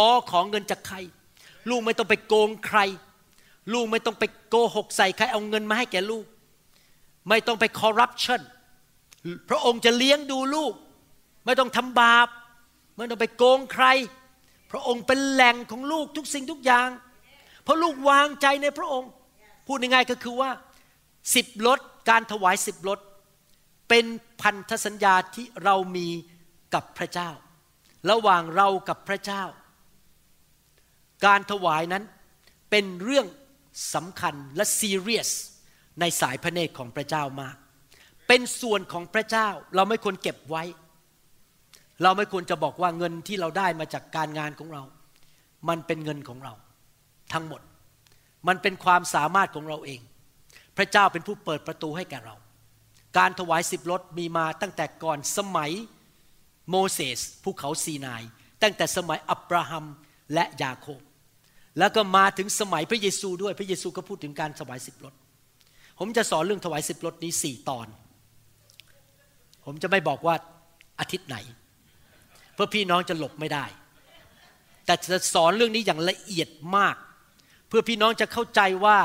อของเงินจากใครลูกไม่ต้องไปโกงใครลูกไม่ต้องไปโกหกใส่ใครเอาเงินมาให้แก่ลูกไม่ต้องไปคอร์รัปชันพระองค์จะเลี้ยงดูลูกไม่ต้องทำบาปไม่ต้องไปโกงใครพระองค์เป็นแหล่งของลูกทุกสิ่งทุกอย่างเพราะลูกวางใจในพระองค์พูดง่ายๆก็คือว่า10ลดการถวาย10ลดเป็นพันธสัญญาที่เรามีกับพระเจ้าระหว่างเรากับพระเจ้าการถวายนั้นเป็นเรื่องสำคัญและซีเรียสในสายพระเนตรของพระเจ้ามากเป็นส่วนของพระเจ้าเราไม่ควรเก็บไว้เราไม่ควรจะบอกว่าเงินที่เราได้มาจากการงานของเรามันเป็นเงินของเราทั้งหมดมันเป็นความสามารถของเราเองพระเจ้าเป็นผู้เปิดประตูให้แก่เราการถวาย10ลดมีมาตั้งแต่ก่อนสมัยโมเสสภูเขาซีนายตั้งแต่สมัยอับราฮัมและยาโคบแล้วก็มาถึงสมัยพระเยซูด้วยพระเยซูก็พูดถึงการถวาย10ลดผมจะสอนเรื่องถวาย10ลดนี้4ตอนผมจะไม่บอกว่าอาทิตย์ไหนเพื่อพี่น้องจะหลบไม่ได้แต่จะสอนเรื่องนี้อย่างละเอียดมากเพื่อพี่น้องจะเข้าใจว่า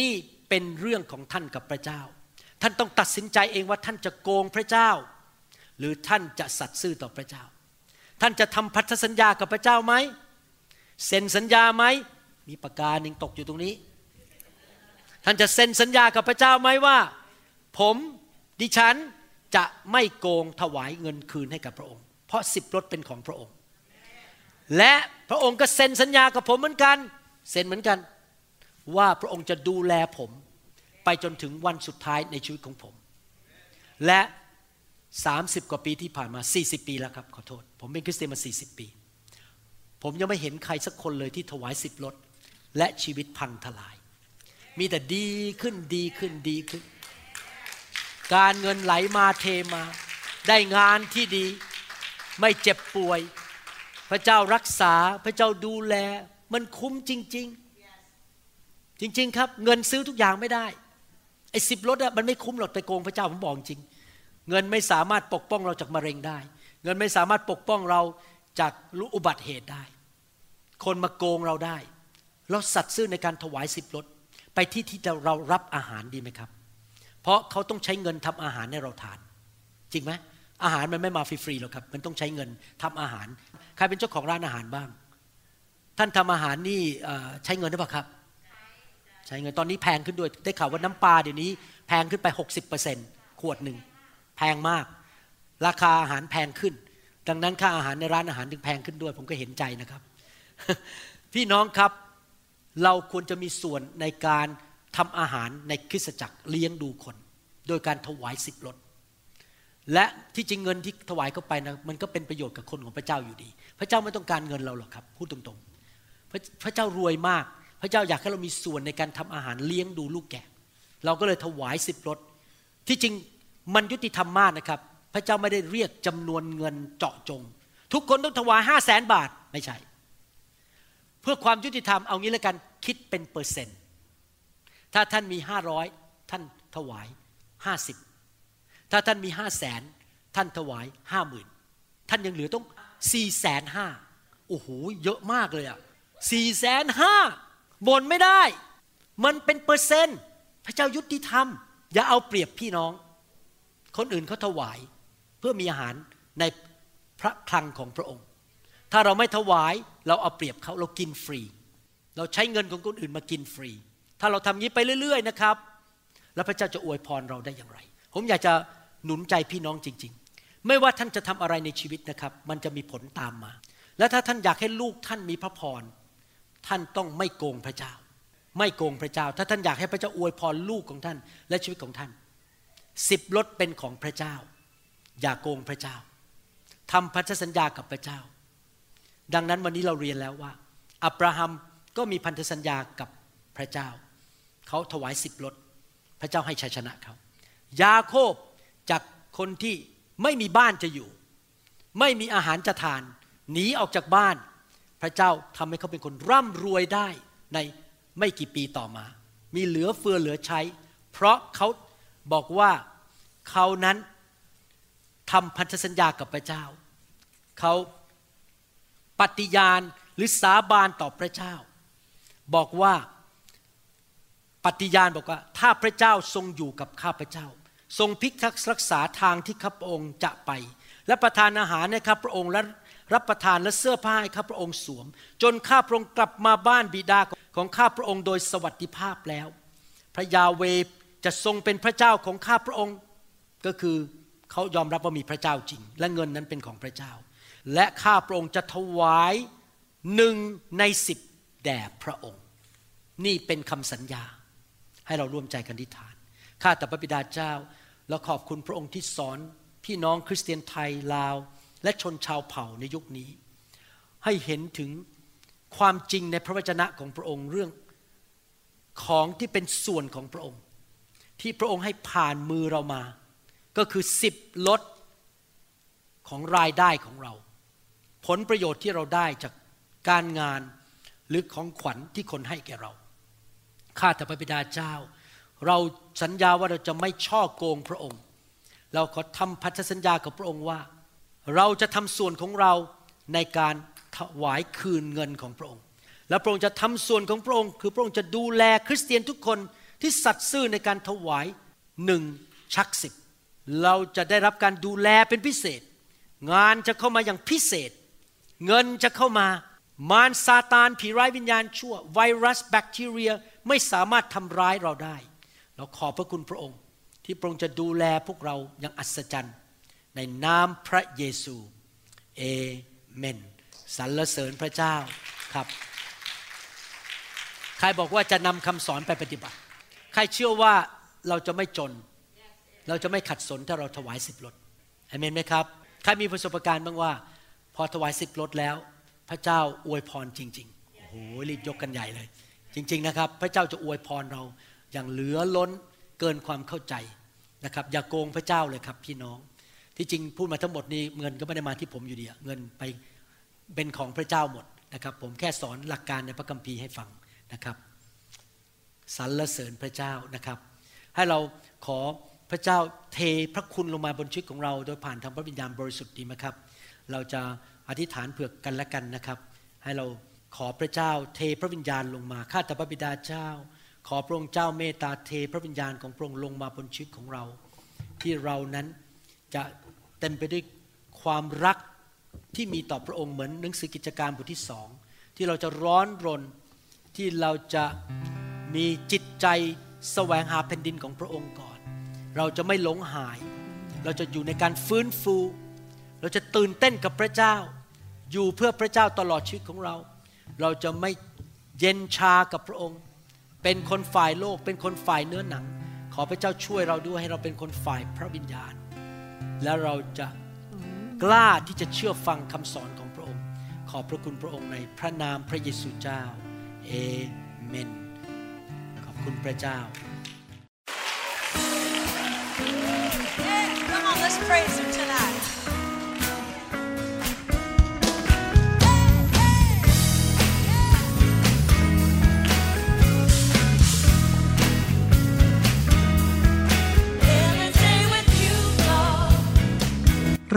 นี่เป็นเรื่องของท่านกับพระเจ้าท่านต้องตัดสินใจเองว่าท่านจะโกงพระเจ้าหรือท่านจะสัตย์ซื่อต่อพระเจ้าท่านจะทำพันธสัญญากับพระเจ้าไหมเซ็นสัญญาไหมมีปากกาหนึ่งตกอยู่ตรงนี้ท่านจะเซ็นสัญญากับพระเจ้าไหมว่าผมดิฉันจะไม่โกงถวายเงินคืนให้กับพระองค์เพราะ10ลดเป็นของพระองค์และพระองค์ก็เซ็นสัญญากับผมเหมือนกันเซ็นเหมือนกันว่าพระองค์จะดูแลผมไปจนถึงวันสุดท้ายในชีวิตของผมและ30กว่าปีที่ผ่านมา40ปีแล้วครับขอโทษผมเป็นคริสเตียนมา40ปีผมยังไม่เห็นใครสักคนเลยที่ถวาย10ลดและชีวิตพังทลายมีแต่ดีขึ้นดีขึ้นดีขึ้นการเงินไหลมาเทมาได้งานที่ดีไม่เจ็บป่วยพระเจ้ารักษาพระเจ้าดูแลมันคุ้มจริงๆ จริงๆครับเงินซื้อทุกอย่างไม่ได้ไอ้10ลดอ่ะมันไม่คุ้มหรอกไปโกงพระเจ้าผมบอกจริงเงินไม่สามารถปกป้องเราจากมะเร็งได้เงินไม่สามารถปกป้องเราจากอุบัติเหตุได้คนมาโกงเราได้เราสัตย์ซื่อในการถวาย10ลดไปที่เรารับอาหารดีไหมครับเพราะเขาต้องใช้เงินทำอาหารให้เราทานจริงไหมอาหารมันไม่มาฟรีๆหรอกครับมันต้องใช้เงินทำอาหารใครเป็นเจ้าของร้านอาหารบ้างท่านทำอาหารนี่ใช้เงินหรือเปล่าครับใช้เงินตอนนี้แพงขึ้นด้วยได้ข่าวว่าน้ำปลาเดี๋ยวนี้แพงขึ้นไป 60% ขวดหนึ่งแพงมากราคาอาหารแพงขึ้นดังนั้นค่าอาหารในร้านอาหารถึงแพงขึ้นด้วยผมก็เห็นใจนะครับ พี่น้องครับเราควรจะมีส่วนในการทำอาหารในคริสตจักรเลี้ยงดูคนโดยการถวาย10ลดและที่จริงเงินที่ถวายเข้าไปนะมันก็เป็นประโยชน์กับคนของพระเจ้าอยู่ดีพระเจ้าไม่ต้องการเงินเราหรอกครับพูดตรงๆพ พระเจ้ารวยมากพระเจ้าอยากให้เรามีส่วนในการทำอาหารเลี้ยงดูลูกแกะเราก็เลยถวาย10รถที่จริงมันยุติธรรมมากนะครับพระเจ้าไม่ได้เรียกจำนวนเงินเจาะจงทุกคนต้องถวาย 500,000 บาทไม่ใช่เพื่อความยุติธรรมเอางี้ละกันคิดเป็นเปอร์เซ็นต์ถ้าท่านมี500ท่านถวาย50ถ้าท่านมี 500,000 ท่านถวาย 50,000 ท่านยังเหลือต้อง 450,000 โอ้โหเยอะมากเลยอ่ะ 450,000 บ่นไม่ได้มันเป็นเปอร์เซ็นต์พระเจ้ายุติธรรมอย่าเอาเปรียบพี่น้องคนอื่นเขาถวายเพื่อมีอาหารในพระคลังของพระองค์ถ้าเราไม่ถวายเราเอาเปรียบเขาเรากินฟรีเราใช้เงินของคนอื่นมากินฟรีถ้าเราทำงี้ไปเรื่อยๆนะครับแล้วพระเจ้าจะอวยพรเราได้อย่างไรผมอยากจะหนุนใจพี่น้องจริงๆไม่ว่าท่านจะทำอะไรในชีวิตนะครับมันจะมีผลตามมาและถ้าท่านอยากให้ลูกท่านมีพระพรท่านต้องไม่โกงพระเจ้าไม่โกงพระเจ้าถ้าท่านอยากให้พระเจ้าอวยพรลูกของท่านและชีวิตของท่าน10รถเป็นของพระเจ้าอย่าโกงพระเจ้าทำพันธสัญญากับพระเจ้าดังนั้นวันนี้เราเรียนแล้วว่าอับราฮัมก็มีพันธสัญญากับพระเจ้าเขาถวาย10รถพระเจ้าให้ชัยชนะเขายาโคบจากคนที่ไม่มีบ้านจะอยู่ไม่มีอาหารจะทานหนีออกจากบ้านพระเจ้าทำให้เขาเป็นคนร่ำรวยได้ในไม่กี่ปีต่อมามีเหลือเฟือเหลือใช้เพราะเขาบอกว่าเขานั้นทำพันธสัญญากับพระเจ้าเขาปฏิญาณหรือสาบานต่อพระเจ้าบอกว่าปฏิญาณบอกว่าถ้าพระเจ้าทรงอยู่กับข้าพระเจ้าทรงพิทักษ์รักษาทางที่ข้าพระองค์จะไปและประทานอาหารให้ข้าพระองค์และรับประทานและเสื้อผ้าให้ข้าพระองค์สวมจนข้าพระองค์กลับมาบ้านบิดาของข้าพระองค์โดยสวัสดิภาพแล้วพระยาเวห์จะทรงเป็นพระเจ้าของข้าพระองค์ก็คือเขายอมรับว่ามีพระเจ้าจริงและเงินนั้นเป็นของพระเจ้าและข้าพระองค์จะถวาย1/10แด่พระองค์นี่เป็นคำสัญญาให้เราร่วมใจกันอธิษฐานข้าแต่พระบิดาเจ้าเราขอบคุณพระองค์ที่สอนพี่น้องคริสเตียนไทยลาวและชนชาวเผ่าในยุคนี้ให้เห็นถึงความจริงในพระวจนะของพระองค์เรื่องของที่เป็นส่วนของพระองค์ที่พระองค์ให้ผ่านมือเรามาก็คือ10ลดของรายได้ของเราผลประโยชน์ที่เราได้จากการงานหรือของขวัญที่คนให้แก่เราข้าแต่พระบิดาเจ้าเราสัญญาว่าเราจะไม่ช่อโกงพระองค์เราขอทำพันธสัญญากับพระองค์ว่าเราจะทำส่วนของเราในการถวายคืนเงินของพระองค์และพระองค์จะทำส่วนของพระองค์คือพระองค์จะดูแลคริสเตียนทุกคนที่สัตย์ซื่อในการถวาย1/10เราจะได้รับการดูแลเป็นพิเศษงานจะเข้ามาอย่างพิเศษเงินจะเข้ามามารซาตานผีร้ายวิญญาณชั่วไวรัสแบคทีเรียไม่สามารถทำร้ายเราได้เราขอบพระคุณพระองค์ที่พระองค์จะดูแลพวกเราอย่างอัศจรรย์ในนามพระเยซูเอเมนสรรเสริญพระเจ้าครับใครบอกว่าจะนำคำสอนไปปฏิบัติใครเชื่อว่าเราจะไม่จนเราจะไม่ขัดสนถ้าเราถวาย10รถเอเมนไหมครับใครมีประสบการณ์บ้างว่าพอถวาย10รถแล้วพระเจ้าอวยพรจริงๆโอ้โหรีบยกกันใหญ่เลยจริงๆนะครับพระเจ้าจะอวยพรเราอย่างเหลือล้นเกินความเข้าใจนะครับอย่าโกงพระเจ้าเลยครับพี่น้องที่จริงพูดมาทั้งหมดนี้เงินก็ไม่ได้มาที่ผมอยู่ดีเงินไปเป็นของพระเจ้าหมดนะครับผมแค่สอนหลักการในพระคัมภีร์ให้ฟังนะครับสรรเสริญพระเจ้านะครับให้เราขอพระเจ้าเทพระคุณลงมาบนชีวิตของเราโดยผ่านทางพระวิญญาณบริสุทธิ์ดีไหมครับเราจะอธิษฐานเผื่อกันและกันนะครับให้เราขอพระเจ้าเทพระวิญญาณลงมาข้าแต่พระบิดาเจ้าขอพระองค์เจ้าเมตตาเทพระวิญญาณของพระองค์ลงมาบนชีวิตของเราที่เรานั้นจะเต็มไปด้วยความรักที่มีต่อพระองค์เหมือนหนังสือกิจการบทที่2ที่เราจะร้อนรนที่เราจะมีจิตใจแสวงหาแผ่นดินของพระองค์ก่อนเราจะไม่หลงหายเราจะอยู่ในการฟื้นฟูเราจะตื่นเต้นกับพระเจ้าอยู่เพื่อพระเจ้าตลอดชีวิตของเราเราจะไม่เย็นชากับพระองค์เป็นคนฝ่ายโลกเป็นคนฝ่ายเนื้อหนังขอพระเจ้าช่วยเราด้วยให้เราเป็นคนฝ่ายพระวิญญาณและเราจะกล้าที่จะเชื่อฟังคำสอนของพระองค์ข อบพระคุณพระองค์ในพระนามพระเยซูเจ้าเอเมนขอบคุณพระเจ้า Come on, let's praise Him tonight. เร